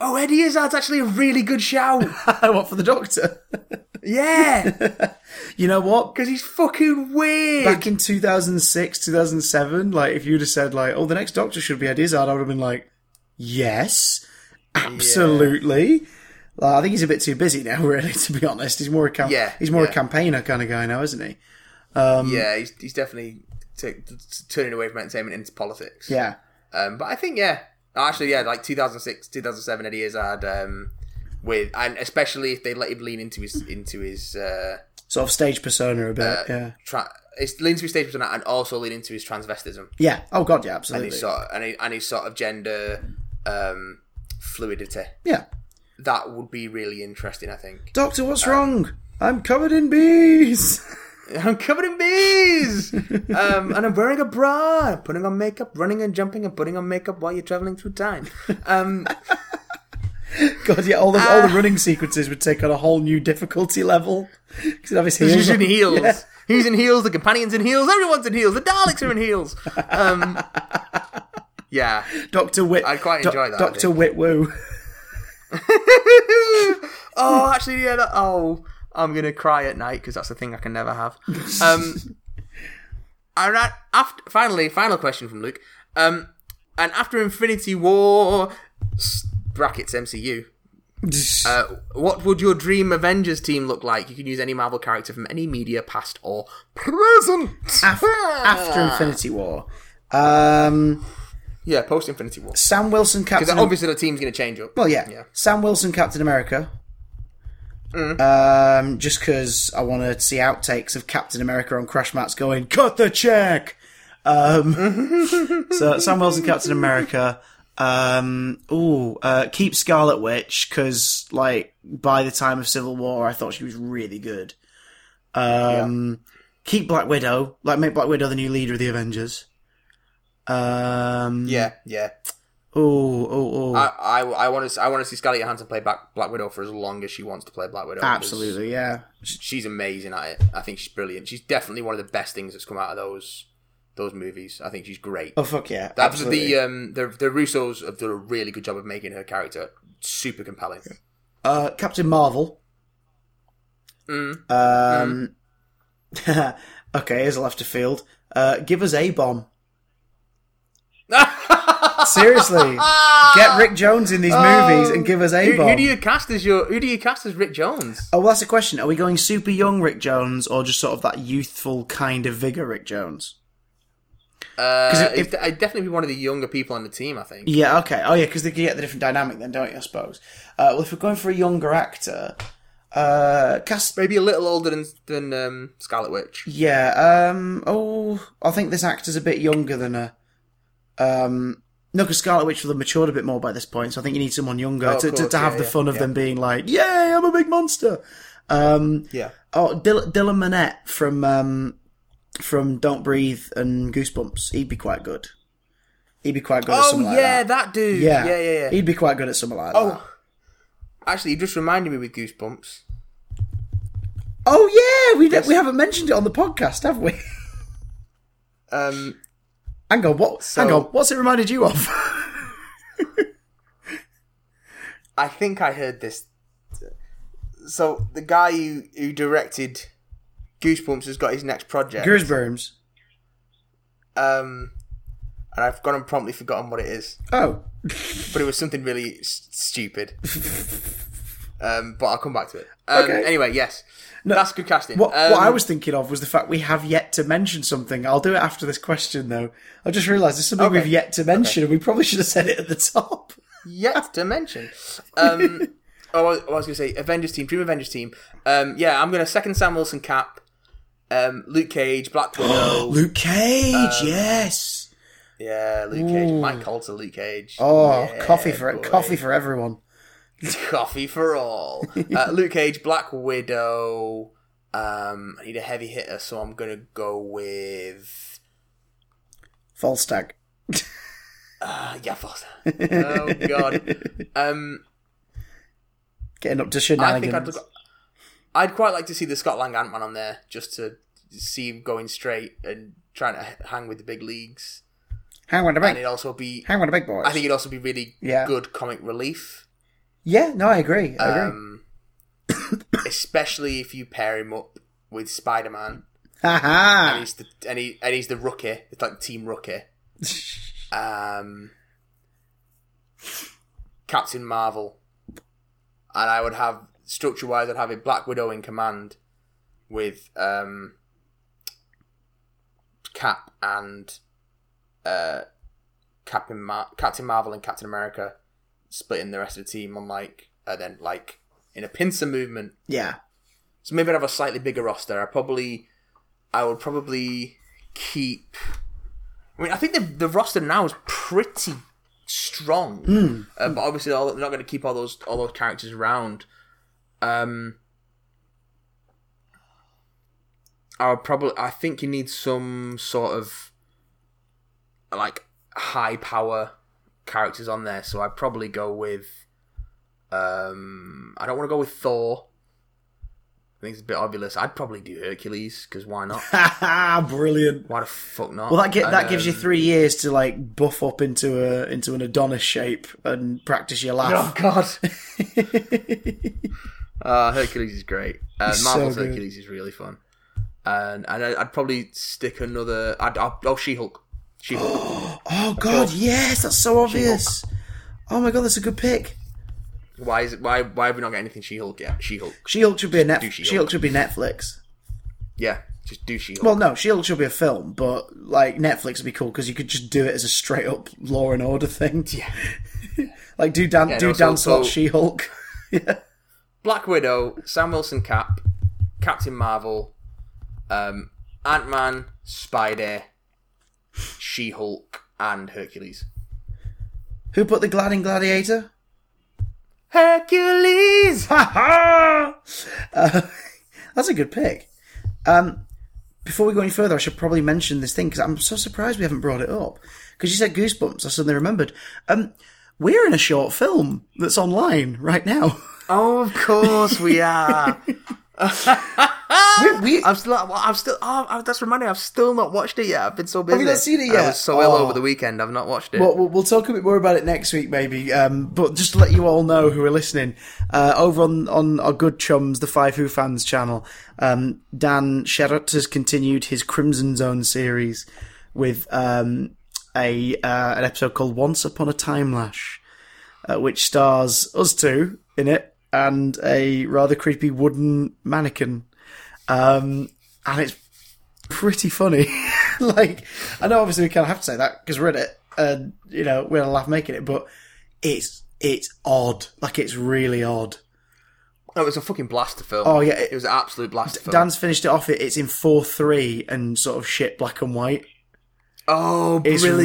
Oh, Eddie Izzard's actually a really good shout. What, for the Doctor? Yeah. You know what? Because he's fucking weird. Back in 2006, 2007, like if you'd have said like, oh, the next Doctor should be Eddie Izzard, I would have been like, yes. Absolutely. Yeah. I think he's a bit too busy now, really, to be honest. He's more a campaigner kind of guy now, isn't he? He's definitely turning away from entertainment into politics. Yeah. But I think, like 2006, 2007, Eddie Izzard, and especially if they let him lean into his sort of stage persona a bit, lean into his stage persona and also lean into his transvestism. Yeah. Oh, God, yeah, absolutely. And his sort of gender... fluidity. Yeah. That would be really interesting, I think. Doctor, what's wrong? I'm covered in bees. And I'm wearing a bra, I'm putting on makeup, running and jumping and putting on makeup while you're travelling through time. God, yeah, all the running sequences would take on a whole new difficulty level. Because he's in heels. Yeah. He's in heels, the companion's in heels, everyone's in heels, the Daleks are in heels. Yeah. Dr. Whit. I quite enjoy that. Dr. Whitwoo. Oh, actually, yeah. I'm going to cry at night because that's the thing I can never have. Final question from Luke. And after Infinity War, brackets MCU, what would your dream Avengers team look like? You can use any Marvel character from any media, past or present. After Infinity War. Yeah, post Infinity War. Sam Wilson, Captain America. Because obviously the team's going to change up. Well, yeah. Sam Wilson, Captain America. Mm. Just because I want to see outtakes of Captain America on crash mats going, cut the check! So Sam Wilson, Captain America. Keep Scarlet Witch, because, like, by the time of Civil War, I thought she was really good. Keep Black Widow. Like, make Black Widow the new leader of the Avengers. I want to see Scarlett Johansson play Black Widow for as long as she wants to play Black Widow. Absolutely, yeah. She's amazing at it. I think she's brilliant. She's definitely one of the best things that's come out of those movies. I think she's great. Oh, fuck yeah. Absolutely. The Russos have done a really good job of making her character super compelling. Captain Marvel. Okay, here's a left of field. Give us A-Bomb. Seriously, get Rick Jones in these movies and give us A-Bomb. Who do you cast as Rick Jones? Oh, well, that's a question. Are we going super young Rick Jones or just sort of that youthful kind of vigor Rick Jones? I'd definitely be one of the younger people on the team, I think. Yeah, okay. Oh, yeah, because they get the different dynamic then, don't you, I suppose? Well, if we're going for a younger actor, cast... Maybe a little older than Scarlet Witch. Yeah, I think this actor's a bit younger than her. No, because Scarlet Witch will have matured a bit more by this point, so I think you need someone younger to have the fun of them being like, yay, I'm a big monster! Dylan Minnette from Don't Breathe and Goosebumps. He'd be quite good. He'd be quite good at something like that. Oh, yeah, that dude! Yeah. He'd be quite good at something like that. Actually, you just reminded me with Goosebumps. Oh, yeah! We haven't mentioned it on the podcast, have we? What's it reminded you of? I think I heard this. So the guy who directed Goosebumps has got his next project. Goosebumps. And I've gone and promptly forgotten what it is. Oh. But it was something really stupid. But I'll come back to it. Okay. Anyway, yes. No, that's good casting. What I was thinking of was the fact we have yet to mention something. I'll do it after this question, though. I just realised there's something we've yet to mention, and we probably should have said it at the top. Yet to mention. I was going to say, Avengers team. I'm going to second Sam Wilson Cap, Luke Cage, Black Widow. Luke Cage, yes. Yeah, Luke Cage. Mike Colter, Luke Cage. Oh, yeah, coffee for everyone. Coffee for all. Luke Cage, Black Widow. I need a heavy hitter, so I'm going to go with... Falstag. Falstag. Oh, God. Getting up to shenanigans. I think I'd quite like to see the Scott Lang Ant-Man on there, just to see him going straight and trying to hang with the big leagues. Hang with the big boys. I think it'd also be really good comic relief. Yeah, no, I agree. Especially if you pair him up with Spider-Man. And he's the rookie. It's like Team Rookie. Captain Marvel. And I would have, structure-wise, I'd have a Black Widow in command with Cap and Captain Marvel and Captain America. Splitting the rest of the team on then in a pincer movement. Yeah. So maybe I'd have a slightly bigger roster. I would probably keep. I mean, I think the roster now is pretty strong, but obviously they're not going to keep all those characters around. I think you need some sort of like high power characters on there, so I'd probably go with I don't want to go with Thor. I think it's a bit obvious. I'd probably do Hercules, because why not? Brilliant. Why the fuck not? Well, that gives you 3 years to like buff up into an Adonis shape and practice your laugh. Oh god. Hercules is great. Marvel's so Hercules is really fun. And I'd probably stick another She-Hulk. She-Hulk. Oh god, yes, that's so obvious. She-Hulk. Oh my god, that's a good pick. Why have we not got anything She-Hulk yet? She-Hulk should be Netflix. Yeah, Just do She-Hulk. Well, no, She-Hulk should be a film, but like Netflix would be cool because you could just do it as a straight up Law and Order thing. Yeah, like do Dan Slott She-Hulk. Yeah. Black Widow, Sam Wilson, Cap, Captain Marvel, Ant-Man, Spider, She-Hulk, and Hercules. Who put the glad in Gladiator? Hercules! Ha ha! That's a good pick. Before we go any further, I should probably mention this thing because I'm so surprised we haven't brought it up. Because you said Goosebumps, I suddenly remembered. We're in a short film that's online right now. Oh, of course we are. I'm still, that's reminding me, I've still not watched it yet. I've been so busy. Have you not seen it yet? I was so ill over the weekend, I've not watched it. Well, we'll talk a bit more about it next week, maybe. But just to let you all know who are listening, over on our good chums, the Five Who Fans channel, Dan Sherratt has continued his Crimson Zone series with an episode called Once Upon a Time Lash, which stars us two in it and a rather creepy wooden mannequin. And it's pretty funny. Like, I know obviously we kind of have to say that because we're in it and, you know, we're going to laugh making it, but it's odd. Like, it's really odd. No, it was a fucking blast to film. Oh, yeah. It was an absolute blast to film. Dan's finished it off. It's in 4:3 and sort of shit black and white. Oh, brilliant.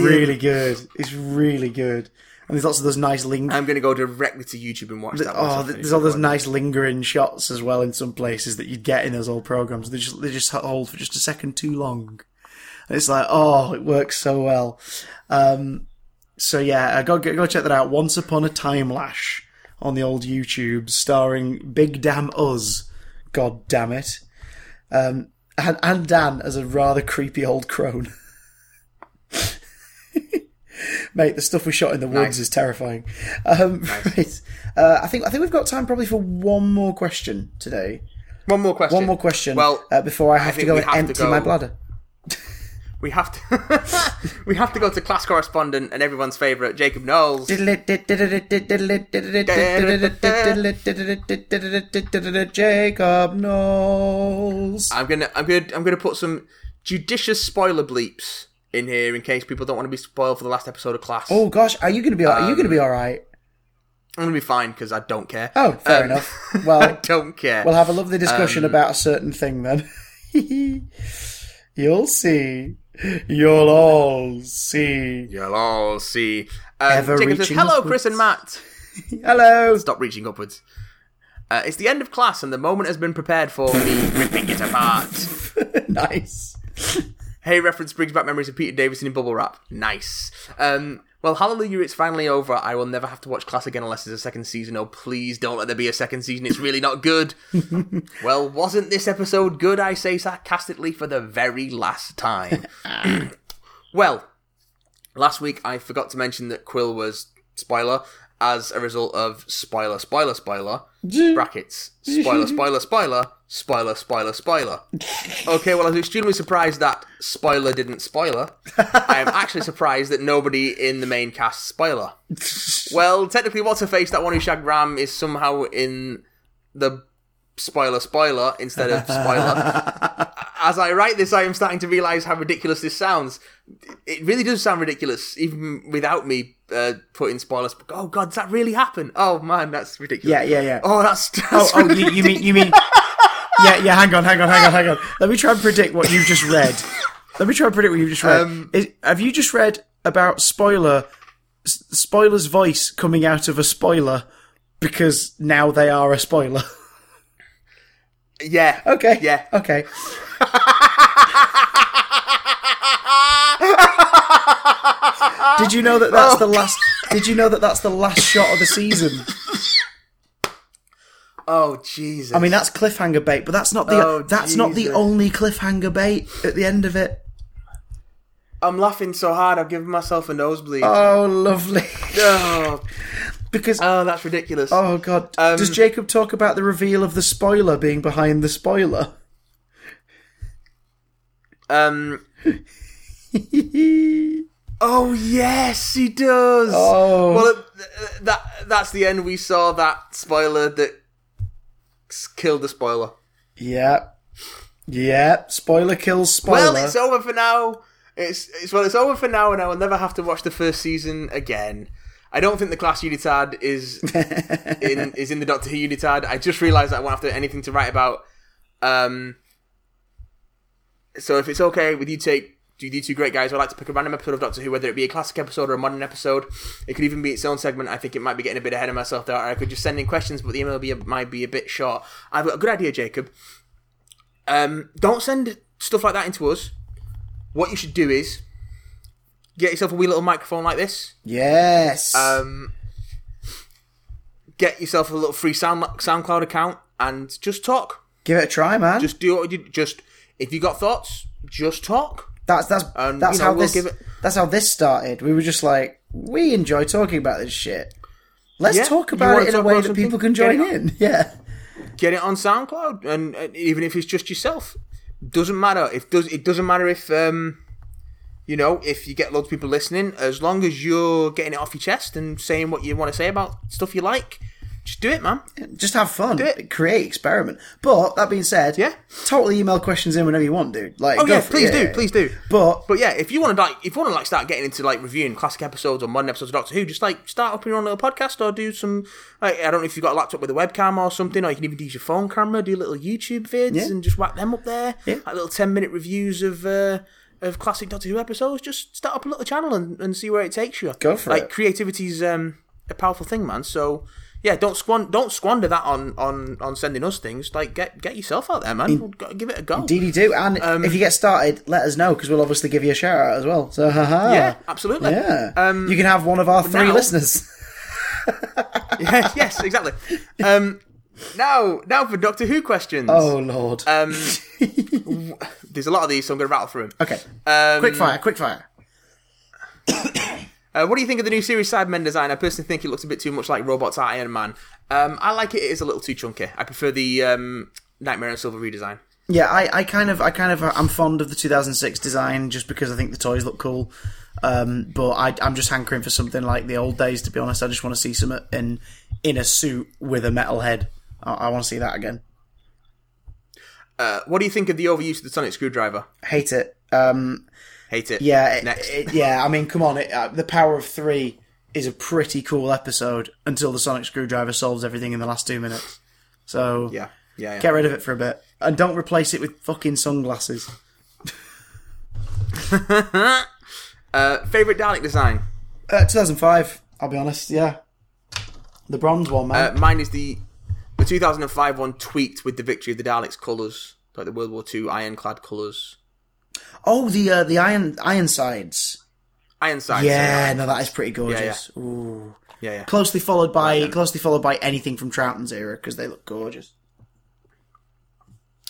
It's really good. And there's lots of those nice lingering... I'm going to go directly to YouTube and watch that. Oh, there's all those nice lingering shots as well in some places that you'd get in those old programs. They just hold for just a second too long. And it's like, oh, it works so well. So yeah, go check that out. Once Upon a Time Lash on the old YouTube, starring Big Damn Us. God damn it. And Dan as a rather creepy old crone. Mate, the stuff we shot in the woods is terrifying. Nice. Right. I think we've got time probably for one more question today. One more question. Well, before I have to go and empty my bladder. We have to go to class correspondent and everyone's favourite, Jacob Knowles. Jacob Knowles. I'm gonna put some judicious spoiler bleeps in here in case people don't want to be spoiled for the last episode of Class. Oh gosh, are you going to be all right? I'm going to be fine because I don't care. Oh, fair enough. Well, I don't care. We'll have a lovely discussion about a certain thing then. You'll see. You'll all see. Jacob says, hello, upwards. Chris and Matt. Hello. Stop reaching upwards. It's the end of class and the moment has been prepared for me ripping it apart. Nice. Hey, reference brings back memories of Peter Davison in Bubble Wrap. Nice. Well, hallelujah, it's finally over. I will never have to watch Class again unless there's a second season. Oh, please don't let there be a second season. It's really not good. Well, wasn't this episode good, I say sarcastically for the very last time. Well, last week I forgot to mention that Quill was spoiler as a result of spoiler, spoiler, spoiler, brackets, spoiler, spoiler, spoiler, spoiler, spoiler, spoiler. Okay, well, I was extremely surprised that spoiler didn't spoiler. I am actually surprised that nobody in the main cast spoiler. Well, technically, What's-Her-Face, that one who shagged Ram, is somehow in the spoiler, spoiler instead of spoiler. As I write this, I am starting to realise how ridiculous this sounds. It really does sound ridiculous, even without me putting spoilers. Oh, God, does that really happen? Oh, man, that's ridiculous. Yeah. Oh, that's ridiculous. You mean... Yeah, hang on. Let me try and predict what you've just read. Have you just read about Spoiler's voice coming out of a spoiler because now they are a spoiler? Yeah. Okay. Yeah. Okay. Did you know that that's the last? Did you know that that's the last shot of the season? Oh, Jesus. I mean, that's cliffhanger bait, but that's not the only cliffhanger bait at the end of it. I'm laughing so hard, I've given myself a nosebleed. Oh, lovely. Because that's ridiculous. Oh, God. Does Jacob talk about the reveal of the spoiler being behind the spoiler? Oh, yes, he does. Oh. Well, that's the end. We saw that spoiler that killed the spoiler. Yeah. Yeah, spoiler kills spoiler. Well, it's over for now. It's over for now, and I will never have to watch the first season again. I don't think the class unitard is in the Doctor Who unitard. I just realised that I won't have to anything to write about. So if it's okay with you, these two great guys, I'd like to pick a random episode of Doctor Who, whether it be a classic episode or a modern episode. It could even be its own segment. I think it might be getting a bit ahead of myself there. I could just send in questions, but the email might be a bit short. I've got a good idea, Jacob. Don't send stuff like that into us. What you should do is get yourself a wee little microphone like this. Yes. Get yourself a little free SoundCloud account and just talk. Give it a try, man. Just do what you do. Just if you got thoughts, just talk. That's how this started. We were just like, we enjoy talking about this shit. Let's talk about it in a way that people can join in. Yeah. Get it on SoundCloud, and even if it's just yourself, doesn't matter. It doesn't matter if if you get loads of people listening, as long as you're getting it off your chest and saying what you want to say about stuff you like. Just do it, man. Just have fun. Do it. Create, experiment. But that being said, totally email questions in whenever you want, dude. Like, please do. But yeah, if you want to start getting into like reviewing classic episodes or modern episodes of Doctor Who, just like start up your own little podcast or do some. Like, I don't know if you've got a laptop with a webcam or something, or you can even use your phone camera, do little YouTube vids and just whack them up there. Yeah. Like little 10-minute reviews of classic Doctor Who episodes. Just start up a little channel and see where it takes you. Go for it. Like creativity's a powerful thing, man. So. Yeah, don't squander that on sending us things. Like, get yourself out there, man. Give it a go. Indeed you do. And if you get started, let us know, because we'll obviously give you a shout-out as well. So, haha. Yeah, absolutely. Yeah. You can have one of our three listeners. Yes, exactly. Now for Doctor Who questions. Oh, Lord. There's a lot of these, so I'm going to rattle through them. Okay. Quick fire. What do you think of the new series Cybermen design? I personally think it looks a bit too much like Robot's Iron Man. I like it. It is a little too chunky. I prefer the Nightmare on Silver redesign. Yeah, I'm fond of the 2006 design just because I think the toys look cool. But I'm just hankering for something like the old days, to be honest. I just want to see some in a suit with a metal head. I want to see that again. What do you think of the overuse of the sonic screwdriver? Hate it. Hate it. Yeah, I mean, come on. The Power of Three is a pretty cool episode until the sonic screwdriver solves everything in the last 2 minutes. So yeah. Get rid of it for a bit. And don't replace it with fucking sunglasses. Favourite Dalek design? 2005, I'll be honest, yeah. The bronze one, man. Mine is the 2005 one tweaked with the Victory of the Daleks colours, like the World War II ironclad colours. Oh, the Ironsides. Ironsides. Yeah, no, that is pretty gorgeous. Yeah, yeah. Ooh. Yeah. Closely followed by anything from Troughton's era, because they look gorgeous.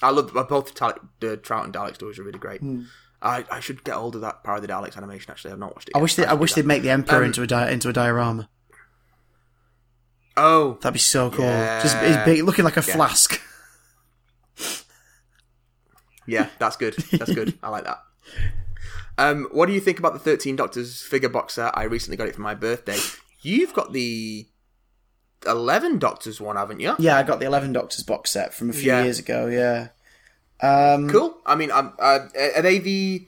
I love both the Troughton Dalek stories are really great. Mm. I should get hold of that Power of the Daleks animation. Actually, I've not watched it yet. I wish they'd make the Emperor into a diorama. Oh, that'd be so cool. Yeah. Just he's big, looking like a flask. Yeah, that's good. I like that. What do you think about the 13 Doctors figure box set? I recently got it for my birthday. You've got the 11 Doctors one, haven't you? Yeah, I got the 11 Doctors box set from a few years ago, yeah. Cool. I mean, are they the...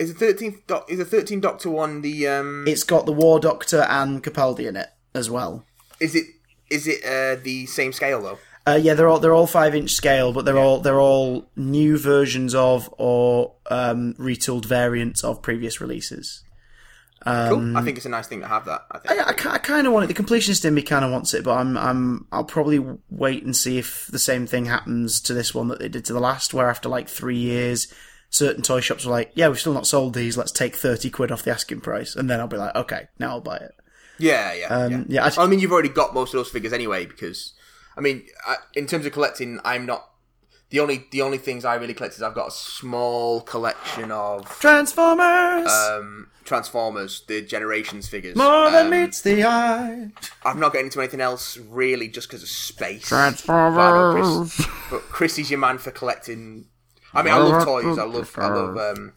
Is the 13 Doctor one the... It's got the War Doctor and Capaldi in it as well. Is it the same scale, though? Yeah, they're all 5-inch scale, but they're all new versions of or retooled variants of previous releases. Cool. I think it's a nice thing to have that. I kind of want it. The completionist in me kind of wants it, but I'll probably wait and see if the same thing happens to this one that they did to the last, where after like 3 years, certain toy shops were like, "Yeah, we've still not sold these. Let's take 30 quid off the asking price," and then I'll be like, "Okay, now I'll buy it." Yeah. I mean, you've already got most of those figures anyway, because. I mean, in terms of collecting, I'm not... The only things I really collect is I've got a small collection of... Transformers! Transformers, the Generations figures. More than meets the eye. I've not got into anything else, really, just because of space. Transformers! But Chris is your man for collecting... I mean, I love toys. I love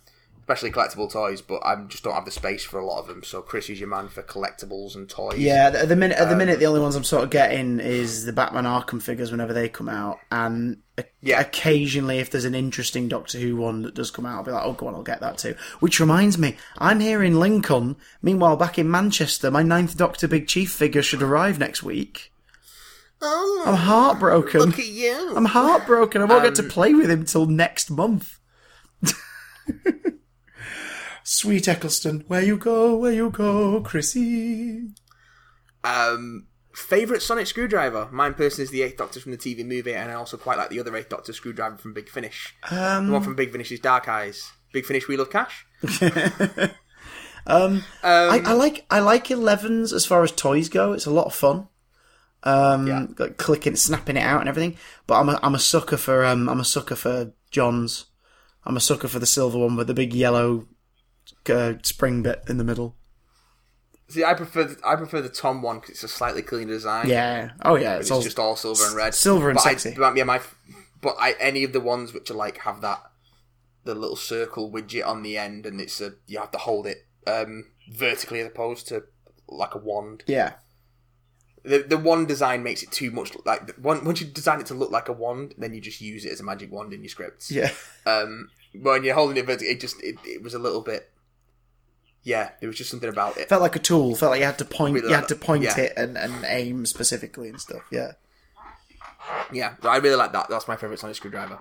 especially collectible toys, but I just don't have the space for a lot of them. So Chris is your man for collectibles and toys. Yeah, at the minute, the only ones I'm sort of getting is the Batman Arkham figures whenever they come out, and occasionally if there's an interesting Doctor Who one that does come out, I'll be like, oh, go on, I'll get that too. Which reminds me, I'm here in Lincoln. Meanwhile, back in Manchester, my 9th Doctor Big Chief figure should arrive next week. Oh, I'm heartbroken. Look at you. I'm heartbroken. I won't get to play with him till next month. Sweet Eccleston, where you go, Chrissy. Favourite sonic screwdriver? Mine personally is the 8th Doctor from the TV movie, and I also quite like the other 8th Doctor screwdriver from Big Finish. The one from Big Finish is Dark Eyes. Big Finish, we love cash. I like 11s as far as toys go. It's a lot of fun. Like clicking, snapping it out, and everything. But I'm a sucker for Johns. I'm a sucker for the silver one with the big yellow spring bit in the middle. See, I prefer the Tom one because it's a slightly cleaner design. Yeah. Oh yeah. It's all just all silver and red. Silver and sexy. Any of the ones which are like have the little circle widget on the end, and it's you have to hold it vertically as opposed to like a wand. Yeah. The wand design makes it too much like once you design it to look like a wand, then you just use it as a magic wand in your scripts. Yeah. When you're holding it vertically, it was a little bit. Yeah, there was just something about it. Felt like a tool. Felt like you had to point. Really, you had to point it and aim specifically and stuff. Yeah. Yeah, I really like that. That's my favourite sonic screwdriver.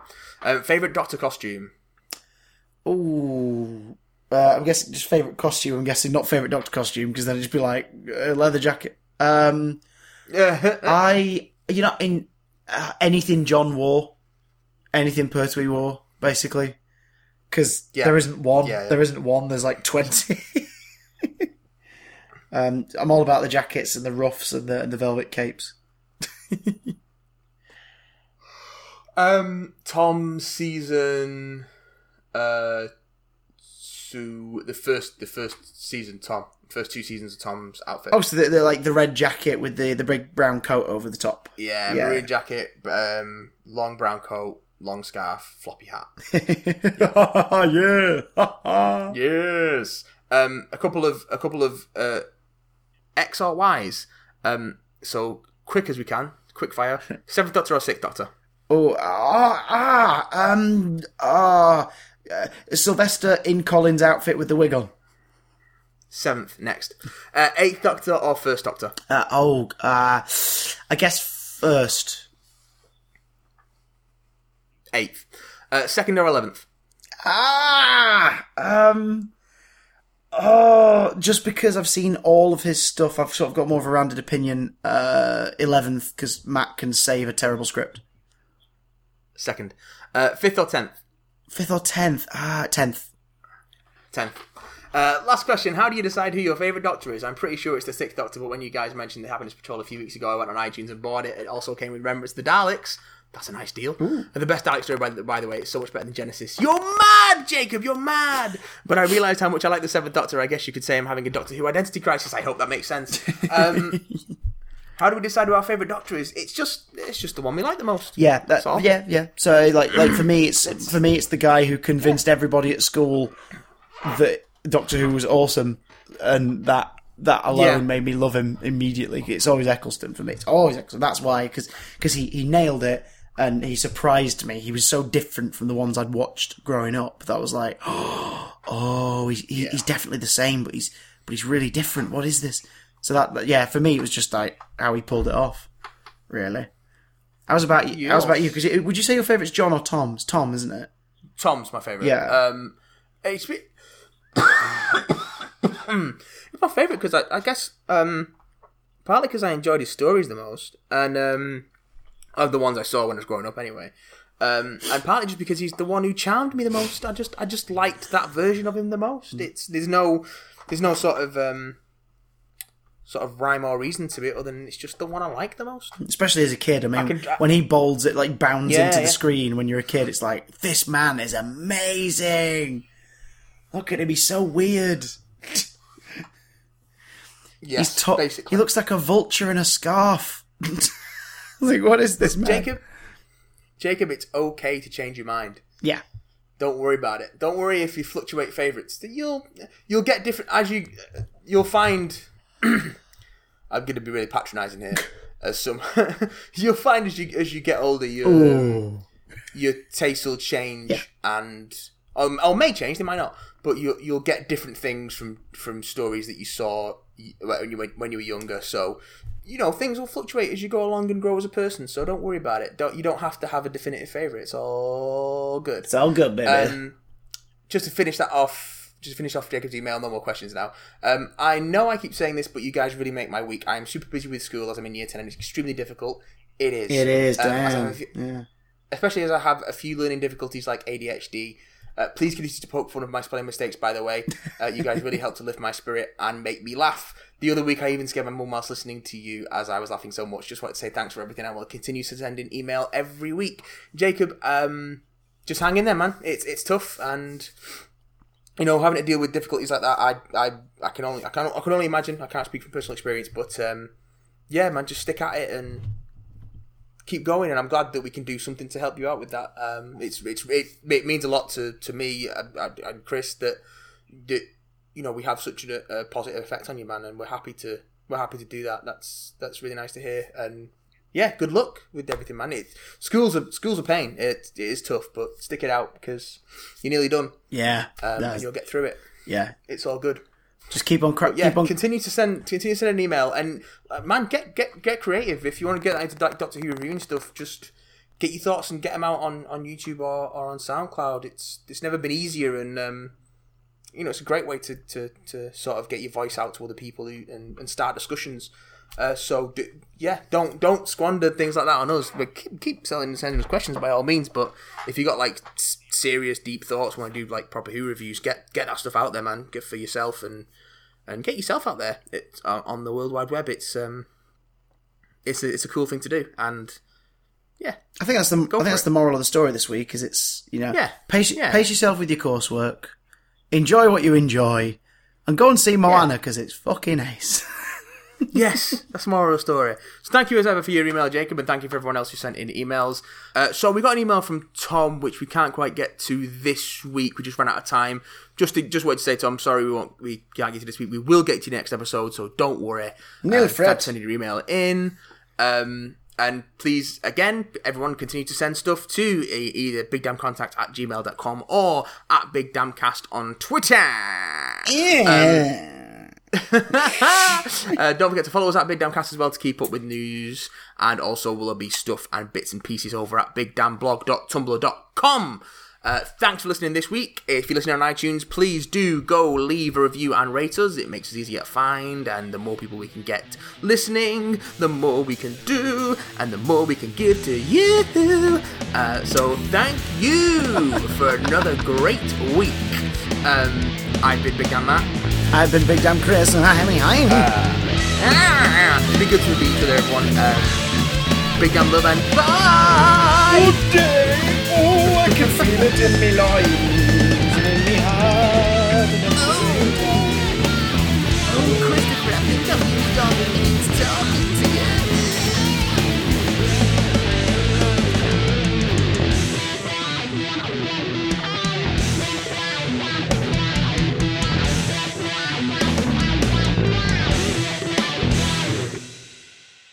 Favourite Doctor costume. Ooh, I'm guessing just favourite costume. I'm guessing not favourite Doctor costume, because then it'd just be like a leather jacket. Anything John wore, anything Pertwee wore, basically, because there isn't one. Yeah, yeah. There isn't one. There's like 20. I'm all about the jackets and the ruffs and the velvet capes. Tom season, to the first season Tom. First two seasons of Tom's outfit. Oh, so they're like the red jacket with the big brown coat over the top. Yeah, maroon jacket, long brown coat, long scarf, floppy hat. Yeah. Yes. A couple of X or Ys. So quick as we can, quick fire. 7th Doctor or 6th Doctor? Sylvester in Colin's outfit with the wig on. 7th, next. 8th Doctor or 1st Doctor? I guess 1st. 8th. 2nd or 11th? Just because I've seen all of his stuff, I've sort of got more of a rounded opinion. 11th, because Matt can save a terrible script. 2nd. 5th or 10th? 5th or 10th? 10th. 10th. Last question. How do you decide who your favourite Doctor is? I'm pretty sure it's the 6th Doctor, but when you guys mentioned the Happiness Patrol a few weeks ago, I went on iTunes and bought it. It also came with Remembrance of the Daleks. That's a nice deal. Ooh. And the best Dalek story, by the way, it's so much better than Genesis. You're mad, Jacob! You're mad! But I realised how much I like the 7th Doctor. I guess you could say I'm having a Doctor Who identity crisis. I hope that makes sense. How do we decide who our favourite Doctor is? It's just the one we like the most. Yeah, that's all. So like for me it's the guy who convinced everybody at school that Doctor Who was awesome, and that alone made me love him immediately. It's always Eccleston for me. It's always Eccleston. That's why, because he nailed it, and he surprised me. He was so different from the ones I'd watched growing up that I was like, he's definitely the same, but he's really different. What is this? So that for me it was just like how he pulled it off. Really, how's about you? Because would you say your favourite's John or Tom? It's Tom, isn't it? Tom's my favourite. Yeah. It's my favourite because I guess partly because I enjoyed his stories the most, and of the ones I saw when I was growing up anyway, and partly just because he's the one who charmed me the most. I just liked that version of him the most. There's no sort of rhyme or reason to it, other than it's just the one I like the most. Especially as a kid, when he bolds it, like bounds into the screen when you're a kid, it's like, this man is amazing. Look at him, he's so weird. Yes, basically. He looks like a vulture in a scarf. Like, what is this, man? Jacob, it's okay to change your mind. Yeah. Don't worry about it. Don't worry if you fluctuate favorites. You'll get different as you'll find. I'm going to be really patronizing here. As some you'll find as you get older, your taste will change, and or may change. They might not, but you'll get different things from stories that you saw when you were younger. So you know things will fluctuate as you go along and grow as a person. So don't worry about it. You don't have to have a definitive favorite. It's all good. It's all good, baby. Just to finish that off. Just finish off Jacob's email, no more questions now. I know I keep saying this, but you guys really make my week. I'm super busy with school as I'm in year 10 and it's extremely difficult. It is, damn. Especially as I have a few learning difficulties like ADHD. Please continue to poke fun of my spelling mistakes, by the way. You guys really help to lift my spirit and make me laugh. The other week I even scared my mum whilst listening to you as I was laughing so much. Just want to say thanks for everything. I will continue to send an email every week. Jacob, just hang in there, man. It's tough and... You know, having to deal with difficulties like that, I can only imagine. I can't speak from personal experience, but yeah, man, just stick at it and keep going. And I'm glad that we can do something to help you out with that. It means a lot to me and Chris that you know we have such a positive effect on you, man. And we're happy to do that. That's really nice to hear. And yeah, good luck with everything, man. School's a pain. It is tough, but stick it out because you're nearly done. Yeah, and you'll get through it. Yeah, it's all good. Just keep on cracking. Yeah, continue to send an email, and man, get creative. If you want to get into Doctor Who review and stuff, just get your thoughts and get them out on YouTube or on SoundCloud. It's never been easier, and you know it's a great way to sort of get your voice out to other people and start discussions. Don't squander things like that on us. But keep selling and sending us questions by all means. But if you got like serious deep thoughts, want to do like proper Who reviews, get that stuff out there, man. Get for yourself and get yourself out there. It's on the World Wide Web. It's a cool thing to do. And yeah, I think that's the moral of the story this week. Is it's pace yourself with your coursework, enjoy what you enjoy, and go and see Moana because it's fucking ace. Yes, that's the moral of the story. So thank you as ever for your email, Jacob, and thank you for everyone else who sent in emails. So we got an email from Tom, which we can't quite get to this week. We just ran out of time. Just wanted to say, Tom, sorry we can't get to this week. We will get to the next episode, so don't worry. Nearly Fred sending your email in. And please, again, everyone continue to send stuff to either bigdamcontact@gmail.com or at bigdamcast on Twitter. Yeah. Don't forget to follow us at Big Damn Cast as well to keep up with news, and also will there be stuff and bits and pieces over at bigdamblog.tumblr.com. Thanks for listening this week. If you're listening on iTunes, please do go leave a review and rate us. It makes us easier to find, and the more people we can get listening, the more we can do and the more we can give to you. So thank you for another great week. I've been Big Damn Matt. I've been Big Damn Chris, and I'm be good to be each other, everyone. Big Damn love and bye! Good day! Oh, I can feel it in me.